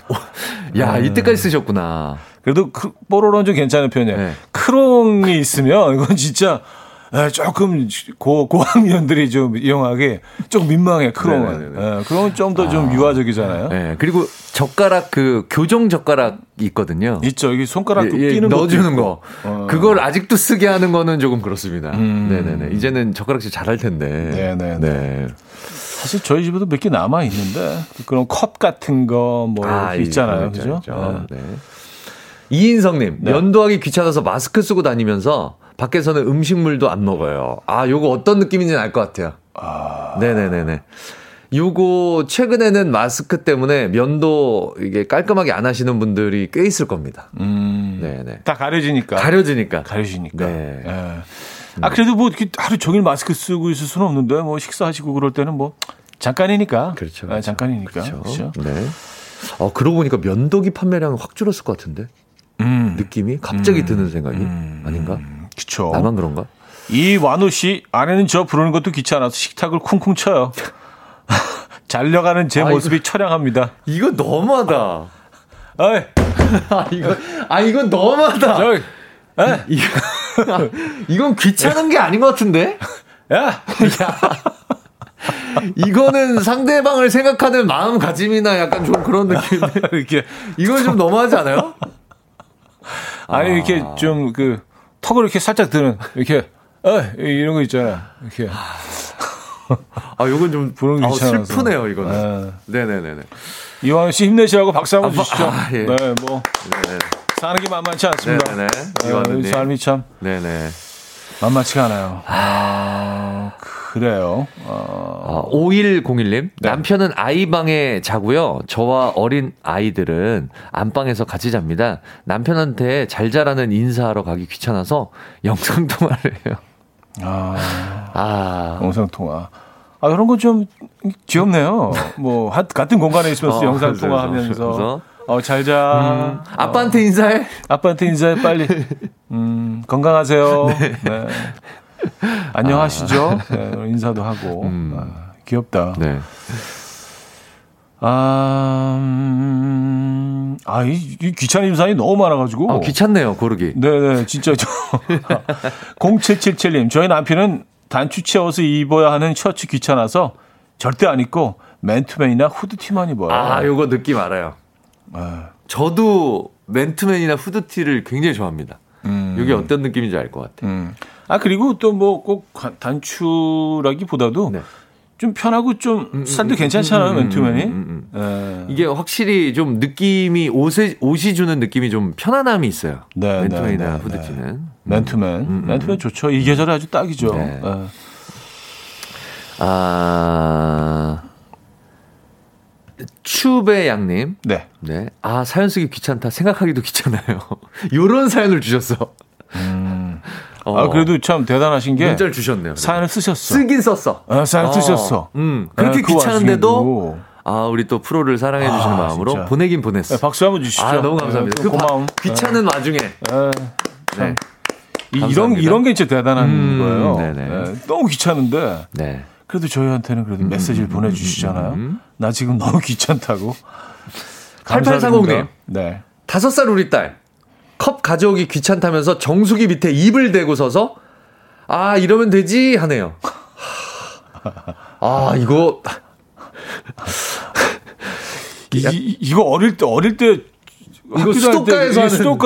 야, 이때까지 쓰셨구나. 그래도 뽀로로는 좀 괜찮은 편이에요. 네. 크롱이 있으면 이건 진짜 조금 고학년들이 좀 이용하기 좀 민망해. 크롱은. 네, 그건 좀 더 좀 유아적이잖아요. 네, 그리고 젓가락 그 교정 젓가락 있거든요. 있죠. 여기 손가락 예, 끼는 넣어주는 거. 그걸 아직도 쓰게 하는 거는 조금 그렇습니다. 네네네. 이제는 젓가락질 잘할 텐데. 네네네. 네. 사실 저희 집에도 몇 개 남아 있는데 그런 컵 같은 거 뭐 있잖아요. 그죠? 네. 이인성님 네. 면도하기 귀찮아서 마스크 쓰고 다니면서. 밖에서는 음식물도 안 먹어요. 아, 요거 어떤 느낌인지는 알 것 같아요. 아. 네네네네. 요거 최근에는 마스크 때문에 면도 이게 깔끔하게 안 하시는 분들이 꽤 있을 겁니다. 네네. 다 가려지니까. 가려지니까. 네. 네. 아, 그래도 뭐 하루 종일 마스크 쓰고 있을 수는 없는데 뭐 식사하시고 그럴 때는 뭐 잠깐이니까. 그렇죠. 아, 잠깐이니까. 그렇죠. 네. 그러고 보니까 면도기 판매량이 확 줄었을 것 같은데. 느낌이 갑자기 드는 생각이 아닌가? 그쵸. 나만 그런가? 이완우 씨, 아내는 저 부르는 것도 귀찮아서 식탁을 쿵쿵 쳐요. 잘려가는 제 모습이 이거, 처량합니다. 이거 너무하다. 어이. 이건 너무하다. 저기. 이건 귀찮은 게 아닌 것 같은데? 야. 이거는 상대방을 생각하는 마음가짐이나 약간 좀 그런 느낌인데. 이건 좀 너무하지 않아요? 아니, 이렇게 좀 턱을 이렇게 살짝 드는, 이렇게, 이런 거 있잖아요. 이렇게. 아, 요건 좀, 슬프네요, 이거는. 네네네네. 이완우 씨 힘내시라고 박수 한번 주시죠. 예. 네, 뭐. 네네. 사는 게 만만치 않습니다. 네네. 이완우님. 삶이 참. 네네. 만만치가 않아요. 그래요. 5101님. 네. 남편은 아이 방에 자고요. 저와 어린 아이들은 안방에서 같이 잡니다. 남편한테 잘 자라는 인사하러 가기 귀찮아서 영상통화를 해요. 영상통화. 아, 이런 거 좀 귀엽네요. 뭐, 같은 공간에 있으면서 영상통화 하면서. 잘 자. 아빠한테 인사해. 아빠한테 인사해, 빨리. 건강하세요. 네. 네. 안녕하시죠? 네, 인사도 하고. 귀엽다. 네. 이 귀차님 사이 너무 많아가지고. 귀찮네요, 고르기. 네네, 진짜. 0777님, 저희 남편은 단추 옷을 입어야 하는 셔츠 귀찮아서 절대 안 입고 맨투맨이나 후드티만 입어요. 요거 느낌 알아요. 저도 맨투맨이나 후드티를 굉장히 좋아합니다. 이게 어떤 느낌인지 알 것 같아요. 그리고 또 뭐 꼭 단추라기보다도 네. 좀 편하고 좀 살도 괜찮잖아요, 맨투맨이. 이게 확실히 좀 느낌이 옷이 주는 느낌이 좀 편안함이 있어요. 네, 맨투맨이나 후드티는. 네. 맨투맨 좋죠. 이 계절에 아주 딱이죠. 네. 네. 추베 양님. 네. 네. 아, 사연 쓰기 귀찮다. 생각하기도 귀찮아요. 요런 사연을 주셨어. 아, 그래도 참 대단하신 게. 문자를 주셨네요. 사연을 쓰셨어. 쓰긴 썼어. 아, 사연을 쓰셨어. 그렇게 귀찮은데도. 아, 우리 또 프로를 사랑해 주시는 마음으로 진짜. 보내긴 보냈어. 네, 박수 한번 주시죠. 아, 너무 감사합니다. 네, 고마움. 귀찮은 와중에. 네. 이런 게 진짜 대단한 거예요. 네. 너무 귀찮은데. 네. 그래도 저희한테는 그래도 메시지를 보내주시잖아요. 나 지금 너무 귀찮다고. 8830님. 네. 5살 우리 딸. 컵 가져오기 귀찮다면서 정수기 밑에 입을 대고 서서 아, 이러면 되지 하네요. 아, 이거. 이거 어릴 때. 이거 수도가에서 이때고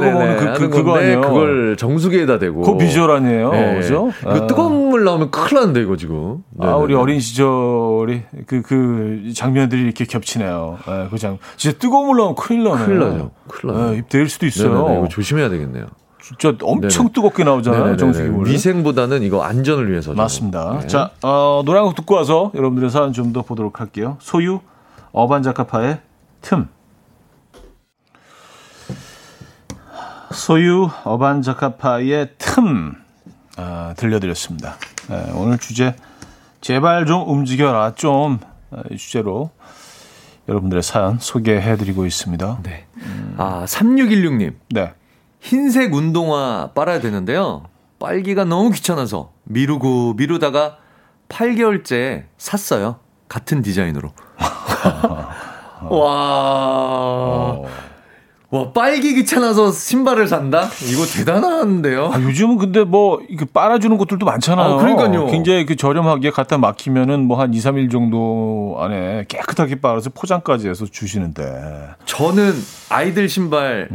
먹는 그거 아니에요? 그걸 정수기에다 대고. 그거 비주얼 아니에요? 네. 그죠? 이거 뜨거운 물 나오면 큰일 났는데, 이거 지금. 네네네. 아, 우리 어린 시절이 그 장면들이 이렇게 겹치네요. 네, 그 장. 진짜 뜨거운 물 나오면 큰일 나네요. 큰일 나죠. 네, 입 대일 수도 있어요. 네네네. 이거 조심해야 되겠네요. 진짜 엄청 네네. 뜨겁게 나오잖아요. 정수기 물. 위생보다는 이거 안전을 위해서. 맞습니다. 네. 자, 노래 한 곡 듣고 와서 여러분들의 사연 좀 더 보도록 할게요. 소유, 어반자카파의 틈. 소유 어반자카파의 틈 들려드렸습니다. 네, 오늘 주제 제발 좀 움직여라 좀 이 주제로 여러분들의 사연 소개해드리고 있습니다. 네. 아 3616님. 네. 흰색 운동화 빨아야 되는데요. 빨기가 너무 귀찮아서 미루다가 8개월째 샀어요. 같은 디자인으로. 와, 빨기 귀찮아서 신발을 산다? 이거 대단한데요? 아, 요즘은 근데 뭐, 이렇게 빨아주는 곳들도 많잖아요. 아, 그러니까요. 굉장히 그 저렴하게 갖다 막히면은 뭐 한 2, 3일 정도 안에 깨끗하게 빨아서 포장까지 해서 주시는데. 저는 아이들 신발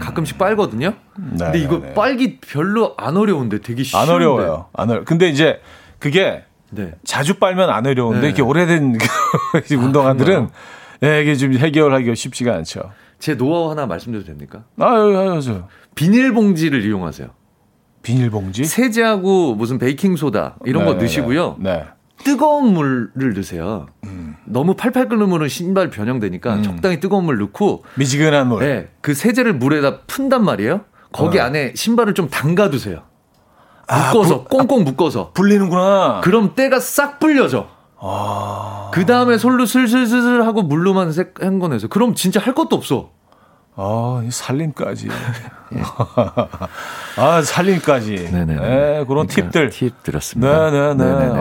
가끔씩 빨거든요? 네, 근데 이거 네. 빨기 별로 안 어려운데 되게 쉬운데. 안 어려워요. 근데 이제 그게 네. 자주 빨면 안 어려운데 네. 이렇게 오래된 운동화들은 네, 이게 좀 해결하기가 쉽지가 않죠. 제 노하우 하나 말씀드려도 됩니까? 아유. 비닐봉지를 이용하세요. 비닐봉지? 세제하고 무슨 베이킹소다 이런 네네네. 거 넣으시고요. 네. 뜨거운 물을 넣으세요. 너무 팔팔 끓는 물은 신발 변형되니까 적당히 뜨거운 물 넣고 미지근한 물. 네. 그 세제를 물에다 푼단 말이에요. 거기 안에 신발을 좀 담가두세요. 묶어서 꽁꽁 묶어서. 불리는구나. 그럼 때가 싹 불려져. 그 다음에 솔로 슬슬슬슬 하고 물로만 헹궈내서 그럼 진짜 할 것도 없어. 아, 살림까지. 예. 아, 살림까지. 네네. 네, 그런 그러니까 팁들. 팁 드렸습니다. 네네네.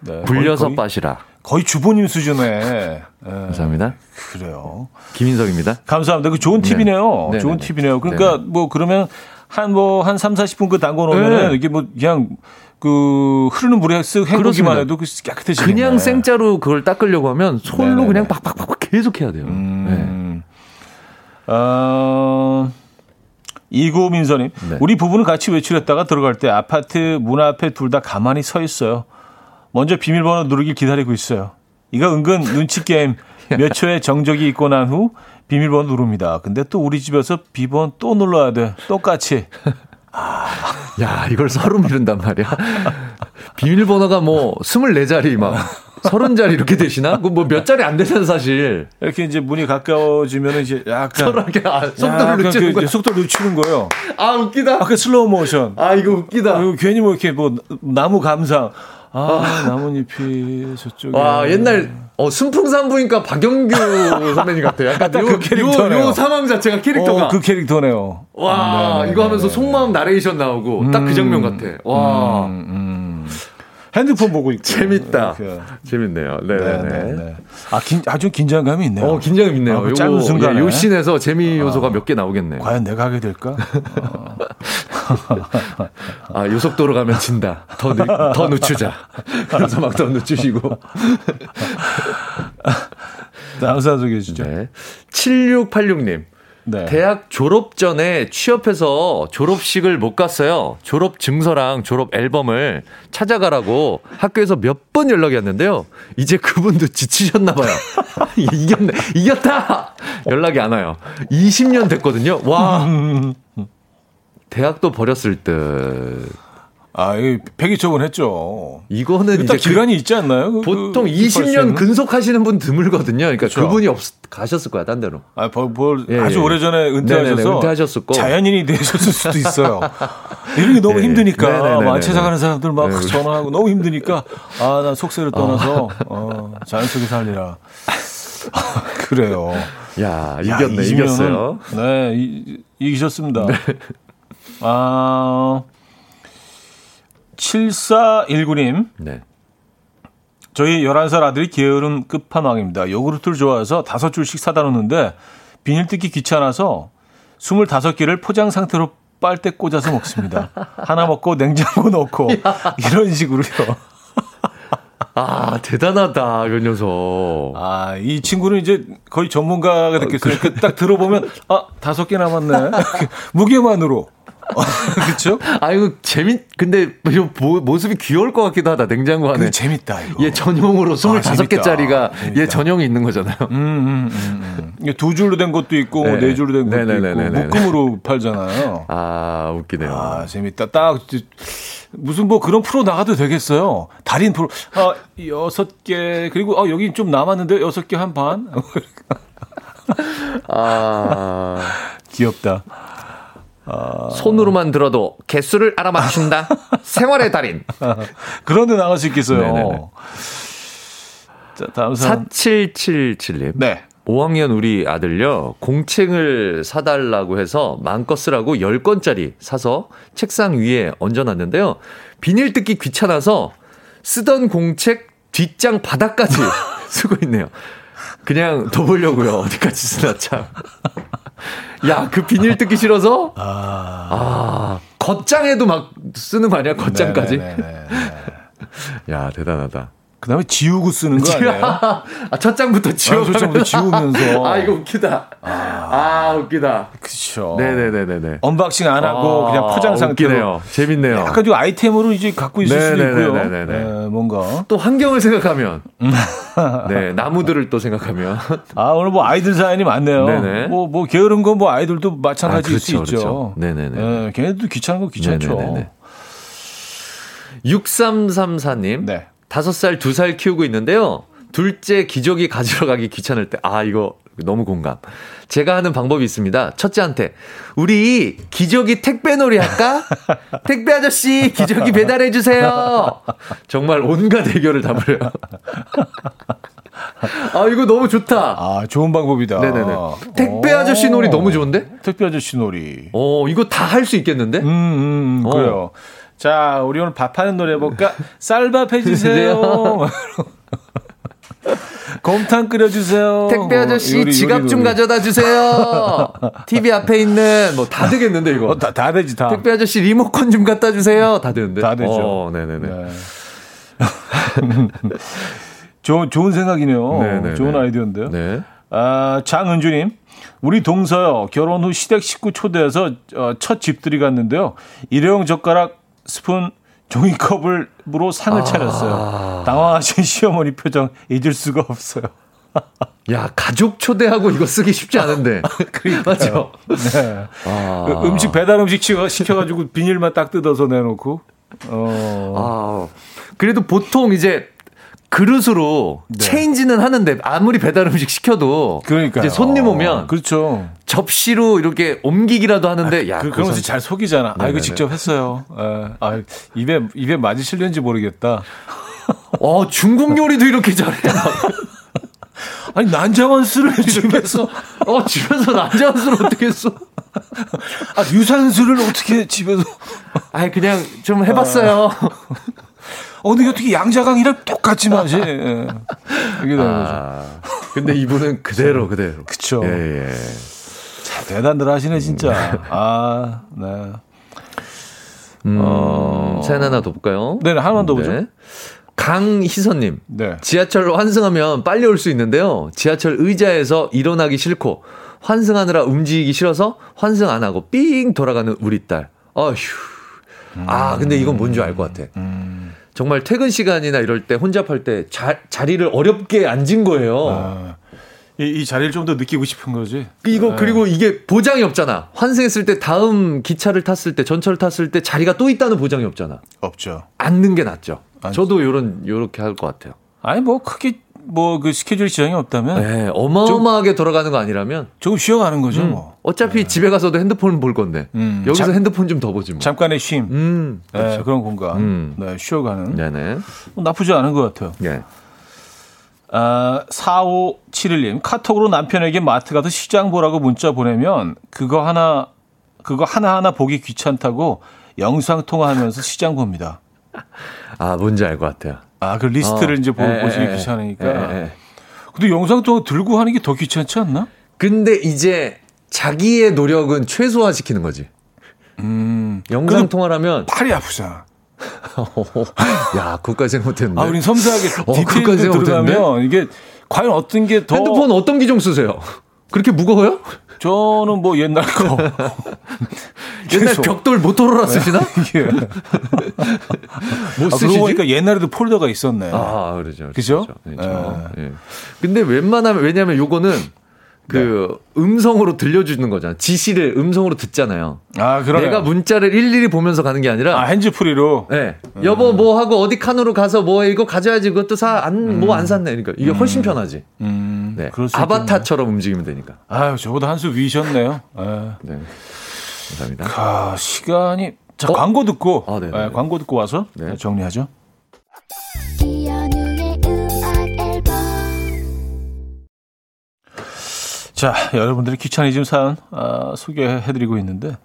네. 불려서 빠시라. 거의 주부님 수준에. 네. 감사합니다. 그래요. 김인석입니다. 감사합니다. 그 좋은 팁이네요. 네네. 좋은 팁이네요. 그러니까 네네. 뭐 그러면 한 3, 40분 그 담궈 놓으면은 이게 뭐 그냥. 그 흐르는 물에 쓱 헹구기만 해도 깨끗해지네. 그냥 생짜로 그걸 닦으려고 하면 손으로 네네네. 그냥 팍팍팍 계속 해야 돼요. 네. 이구민선님, 네. 우리 부부는 같이 외출했다가 들어갈 때 아파트 문 앞에 둘 다 가만히 서 있어요. 먼저 비밀번호 누르길 기다리고 있어요. 이거 은근 눈치 게임. 몇 초의 정적이 있고 난 후 비밀번호 누릅니다. 근데 또 우리 집에서 비번 또 눌러야 돼. 똑같이. 야, 이걸 서로 미룬단 말이야. 비밀번호가 뭐 24자리 막 30자리 이렇게 되시나? 그 뭐 몇 자리 안 되잖아 사실. 이렇게 이제 문이 가까워지면 이제 약간 서로 이렇게 속도를 늦추는 거예요. 아, 웃기다. 아까 슬로우 모션. 아, 이거 웃기다. 그리고 괜히 뭐 이렇게 뭐 나무 감상. 나뭇잎이 저쪽에. 와, 옛날 순풍산부인과 박영규 선배님 같아요. 약간 그 캐릭터네요. 요 상황 자체가 캐릭터가. 그 캐릭터네요. 와, 이거 하면서 속마음 나레이션 나오고 딱 그 장면 같아. 와. 핸드폰 보고 있고. 재밌다. 이렇게. 재밌네요. 네네네. 아주 긴장감이 있네요. 긴장감 있네요. 그 짧은 순간에. 요 씬에서 재미 요소가 몇 개 나오겠네요. 과연 내가 하게 될까? 아, 요속도로 가면 진다. 더 늦추자. 그래서 막 더 늦추시고. 다음 사연 소개해 주죠. 네. 7686님. 네. 대학 졸업 전에 취업해서 졸업식을 못 갔어요. 졸업 증서랑 졸업 앨범을 찾아가라고 학교에서 몇 번 연락이 왔는데요. 이제 그분도 지치셨나 봐요. 이겼네. 이겼다. 연락이 안 와요. 20년 됐거든요. 와. 대학도 버렸을 듯. 아, 이 폐기 처분했죠. 이거는 이제 기간이 있지 않나요? 보통 20년 근속하시는 분 드물거든요. 그러니까 그쵸? 그분이 가셨을 거야, 딴 데로. 아, 예, 아주 오래전에 은퇴하셨고 자연인이 되셨을 수도 있어요. 이런 게 너무 힘드니까 만체사 가는 사람들 막 전화하고 너무 힘드니까 아, 난 속세를 떠나서 자연 속에 살리라. 아, 그래요. 야, 이겼네, 이겼어요. 네, 이기셨습니다. 네. 아. 7419님. 네. 저희 11살 아들이 게으름 끝판왕입니다. 요구르트를 좋아해서 5줄씩 사다 놓는데 비닐 뜯기 귀찮아서 25개를 포장 상태로 빨대 꽂아서 먹습니다. 하나 먹고 냉장고 넣고 이런 식으로요. 아, 대단하다, 그 녀석. 아, 이 친구는 이제 거의 전문가가 됐겠어요. 그래. 딱 들어보면, 아, 5개 남았네. 무게만으로. 그렇죠? 아, 이거 근데 모습이 귀여울 것 같기도 하다. 냉장고 안에. 재밌다, 이거. 얘 전용으로 25개짜리가 얘 전용이 있는 거잖아요. 이게 2줄로 된 것도 있고, 네. 4줄로 된 것도 있고, 묶음으로 팔잖아요. 아, 웃기네요. 아, 재밌다. 딱. 무슨 뭐 그런 프로 나가도 되겠어요. 달인 프로. 아, 6개. 그리고 아, 여기 좀 남았는데 6개 한 반. 아, 귀엽다. 아... 손으로만 들어도 개수를 알아맞춘다. 생활의 달인. 그런데 나갈 수 있겠어요. 네네네. 자, 다음 사람. 4777님. 네. 5학년 우리 아들요. 공책을 사달라고 해서 마음껏 쓰라고 10권짜리 사서 책상 위에 얹어놨는데요. 비닐 뜯기 귀찮아서 쓰던 공책 뒷장 바닥까지 쓰고 있네요. 그냥 둬보려고요. 어디까지 쓰나 참. 야, 그 비닐 뜯기 싫어서? 아, 겉장에도 막 쓰는 거 아니야? 겉장까지? 야, 대단하다. 그 다음에 지우고 쓰는 거 아니에요? 아, 첫 장부터 지우면서. 아, 이거 웃기다. 웃기다. 그쵸. 네네네네. 언박싱 안 하고 그냥 포장 상태로. 웃기네요. 재밌네요. 약간 좀 아이템으로 이제 갖고 있을 수도 있고요. 네, 뭔가. 또 환경을 생각하면. 네, 나무들을 또 생각하면. 아, 오늘 뭐 아이들 사연이 많네요. 네네. 뭐 게으른 건 뭐 아이들도 마찬가지일 수 있죠. 네네네. 네, 걔네도 귀찮은 거 귀찮죠. 네네네. 6334님. 네. 5살, 2살 키우고 있는데요. 둘째 기저귀 가지러 가기 귀찮을 때. 아, 이거 너무 공감. 제가 하는 방법이 있습니다. 첫째한테 우리 기저귀 택배놀이 할까? 택배 아저씨 기저귀 배달해 주세요. 정말 온갖 대결을 다 벌여요. 아, 이거 너무 좋다. 아, 좋은 방법이다. 네네네. 택배 아저씨 놀이 너무 좋은데? 택배 아저씨 놀이. 이거 다 할 수 있겠는데? 그래요. 자, 우리 오늘 밥하는 노래 해볼까? 쌀밥 해주세요. 곰탕 끓여주세요. 택배 아저씨 요리, 지갑 좀 가져다 주세요. TV 앞에 있는 뭐 다 되겠는데 이거. 다 되지 다. 택배 아저씨 리모컨 좀 갖다 주세요. 다 되는데. 다 되죠. 네네네. 네. 좋은 생각이네요. 네네네. 좋은 아이디어인데요. 네. 아, 장은주님. 우리 동서요. 결혼 후 시댁 식구 초대해서 첫 집들이 갔는데요. 일회용 젓가락, 스푼, 종이컵으로 상을 차렸어요. 당황하신 시어머니 표정 잊을 수가 없어요. 야, 가족 초대하고 이거 쓰기 쉽지 않은데. 맞죠? 네. 음식 배달 음식 시켜가지고 비닐만 딱 뜯어서 내놓고. 그래도 보통 이제. 그릇으로 체인지는 하는데 아무리 배달 음식 시켜도 이제 손님 오면 그렇죠. 접시로 이렇게 옮기기라도 하는데 그러면서 잘 속이잖아. 네네네. 아, 이거 직접 했어요. 아, 입에 맞으실는지 모르겠다. 중국 요리도 이렇게 잘해. 아니, 난자완수를 집에서 난자완수를 어떻게 했어? 아, 유산수를 어떻게 집에서? 아니, 그냥 좀 해봤어요. 근데 어떻게 양자강이랑 똑같이 마시? 예. 이게 근데 이분은 그대로. 그쵸. 예. 자, 대단들 하시네, 진짜. 아, 네. 사연 하나 더 볼까요? 네, 하나만 더 보죠. 네. 강희선님. 네. 지하철로 환승하면 빨리 올 수 있는데요. 지하철 의자에서 일어나기 싫고, 환승하느라 움직이기 싫어서 환승 안 하고 삥 돌아가는 우리 딸. 어휴. 아, 근데 이건 뭔지 알 것 같아. 정말 퇴근 시간이나 이럴 때 혼잡할 때 자리를 어렵게 앉은 거예요. 이 자리를 좀 더 느끼고 싶은 거지. 이거 네. 그리고 이게 보장이 없잖아. 환승했을 때 다음 기차를 탔을 때 전철을 탔을 때 자리가 또 있다는 보장이 없잖아. 없죠. 앉는 게 낫죠. 저도 요렇게 할 것 같아요. 아니 뭐 크게 뭐 그 스케줄 지장이 없다면 네, 어마어마하게 돌아가는 거 아니라면 조금 쉬어가는 거죠. 뭐 어차피 네. 집에 가서도 핸드폰 볼 건데 여기서 핸드폰 좀 더 보지 뭐. 잠깐의 쉼. 네, 그렇죠. 그런 공간. 네, 쉬어가는. 네네. 나쁘지 않은 것 같아요. 네. 4571님 카톡으로 남편에게 마트 가서 시장 보라고 문자 보내면 그거 하나하나 보기 귀찮다고 영상 통화하면서 시장 봅니다. 아 뭔지 알 것 같아요. 아 그 리스트를 이제 보시기 귀찮으니까. 근데 영상 통화 들고 하는 게 더 귀찮지 않나? 근데 이제 자기의 노력은 최소화시키는 거지. 영상 통화라면 팔이 아프잖아. 야, 그것까지 생각 못했는데. 아, 우린 섬세하게 디테일까지 들어가면 이게 과연 어떤 게 더. 핸드폰 어떤 기종 쓰세요? 그렇게 무거워요? 저는 뭐 옛날 거. 옛날 벽돌 모토로라 쓰시나? 못 쓰시지? 그러니까 옛날에도 폴더가 있었네. 아, 그렇죠. 그죠? 그렇죠. 예. 근데 웬만하면 왜냐하면 요거는. 그 네. 음성으로 들려주는 거잖아. 지시를 음성으로 듣잖아요. 아, 그럼 내가 문자를 일일이 보면서 가는 게 아니라. 아, 핸즈프리로. 네. 여보 뭐 하고 어디 칸으로 가서 뭐 이거 가져야지. 그것도 뭐 안 샀네. 그러니까 이게 훨씬 편하지. 네. 아바타처럼 움직이면 되니까. 아유, 저보다 한 수 위셨네요. 아. 네. 감사합니다. 아, 시간이 자, 광고 듣고. 아, 네. 광고 듣고 와서 네. 정리하죠. 자, 여러분들의 귀차니즘 사연 소개해드리고 있는데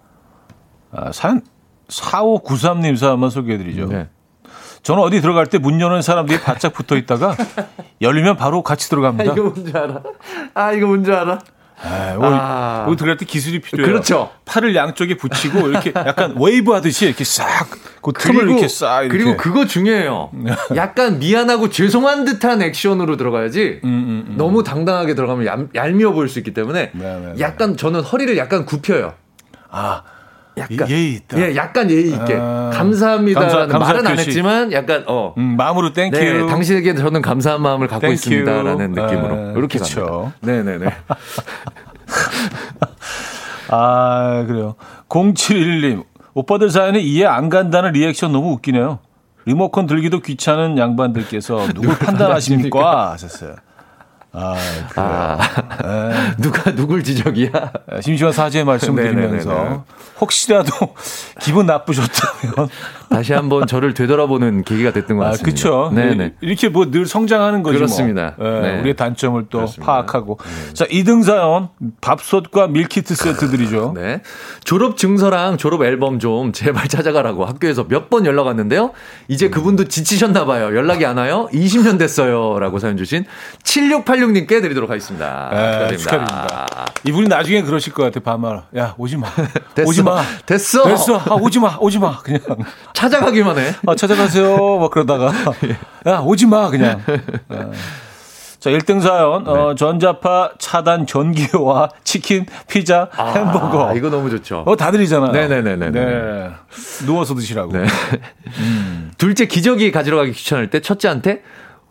사연 4593님 사연만 소개해드리죠. 네. 저는 어디 들어갈 때 문 여는 사람들이 바짝 붙어있다가 열리면 바로 같이 들어갑니다. 이거 뭔지 알아? 여기 들어갈 때 기술이 필요해요. 그렇죠. 팔을 양쪽에 붙이고 이렇게 약간 웨이브 하듯이 이렇게 싹 그 틈을 이렇게 싹 이렇게. 그리고 그거 중요해요. 약간 미안하고 죄송한 듯한 액션으로 들어가야지. 너무 당당하게 들어가면 얄미워 보일 수 있기 때문에 약간 저는 허리를 약간 굽혀요. 아, 약간 예의 있다. 예, 약간 예의 있게. 감사합니다라는 말은 안 했지만 약간 마음으로 땡큐. 네, 당신에게 저는 감사한 마음을 갖고 땡큐. 있습니다라는 느낌으로 이렇게 가죠. 네. 아, 그래요. 071님. 오빠들 사연에 이해 안 간다는 리액션 너무 웃기네요. 리모컨 들기도 귀찮은 양반들께서 누굴 판단하십니까? 하셨어요. 아, 그래요. 누가 누굴 지적이야? 심심한 사죄의 말씀을 드리면서 혹시라도 기분 나쁘셨다면 다시 한번 저를 되돌아보는 계기가 됐던 것 같습니다. 그렇죠. 네네. 이렇게 뭐 늘 성장하는 거죠. 그렇습니다. 뭐. 네. 우리의 단점을 또 그렇습니다. 파악하고. 자, 2등 사연 밥솥과 밀키트 세트들이죠. 네. 졸업 증서랑 졸업 앨범 좀 제발 찾아가라고 학교에서 몇 번 연락 왔는데요. 이제 그분도 지치셨나 봐요. 연락이 안 와요. 20년 됐어요라고 사연 주신 7686 님께 드리도록 하겠습니다. 네, 축하드립니다. 이분이 나중에 그러실 것 같아. 반말. 야, 오지 마. 됐어. 아, 오지 마. 그냥 찾아가기만 해. 아, 찾아가세요. 막 그러다가 야, 오지 마 그냥. 자, 1등 사연. 전자파 차단 전기와 치킨, 피자, 햄버거. 이거 너무 좋죠. 다 드리잖아요. 네네네네. 네. 누워서 드시라고. 네. 둘째 기저귀 가지러 가기 귀찮을 때 첫째한테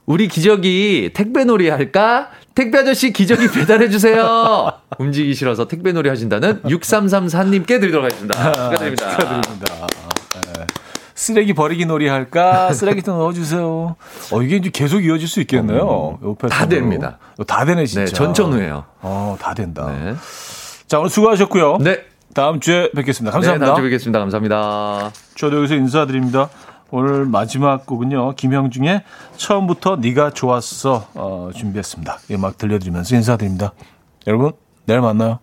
우리 기저귀 택배놀이 할까? 택배 아저씨 기저귀 배달해주세요. 움직이기 싫어서 택배놀이 하신다는 6334님께 드리도록 하겠습니다. 축하드립니다. 축하드립니다. 네. 쓰레기 버리기 놀이 할까? 쓰레기통 넣어주세요. 이게 이제 계속 이어질 수 있겠네요. 다 됩니다. 다 되네, 진짜. 네, 전천후예요. 다 된다. 네. 자, 오늘 수고하셨고요. 네. 다음 주에 뵙겠습니다. 감사합니다. 네, 다음 주에 뵙겠습니다. 감사합니다. 저도 여기서 인사드립니다. 오늘 마지막 곡은요. 김형중의 처음부터 네가 좋았어 준비했습니다. 음악 들려드리면서 인사드립니다. 여러분, 내일 만나요.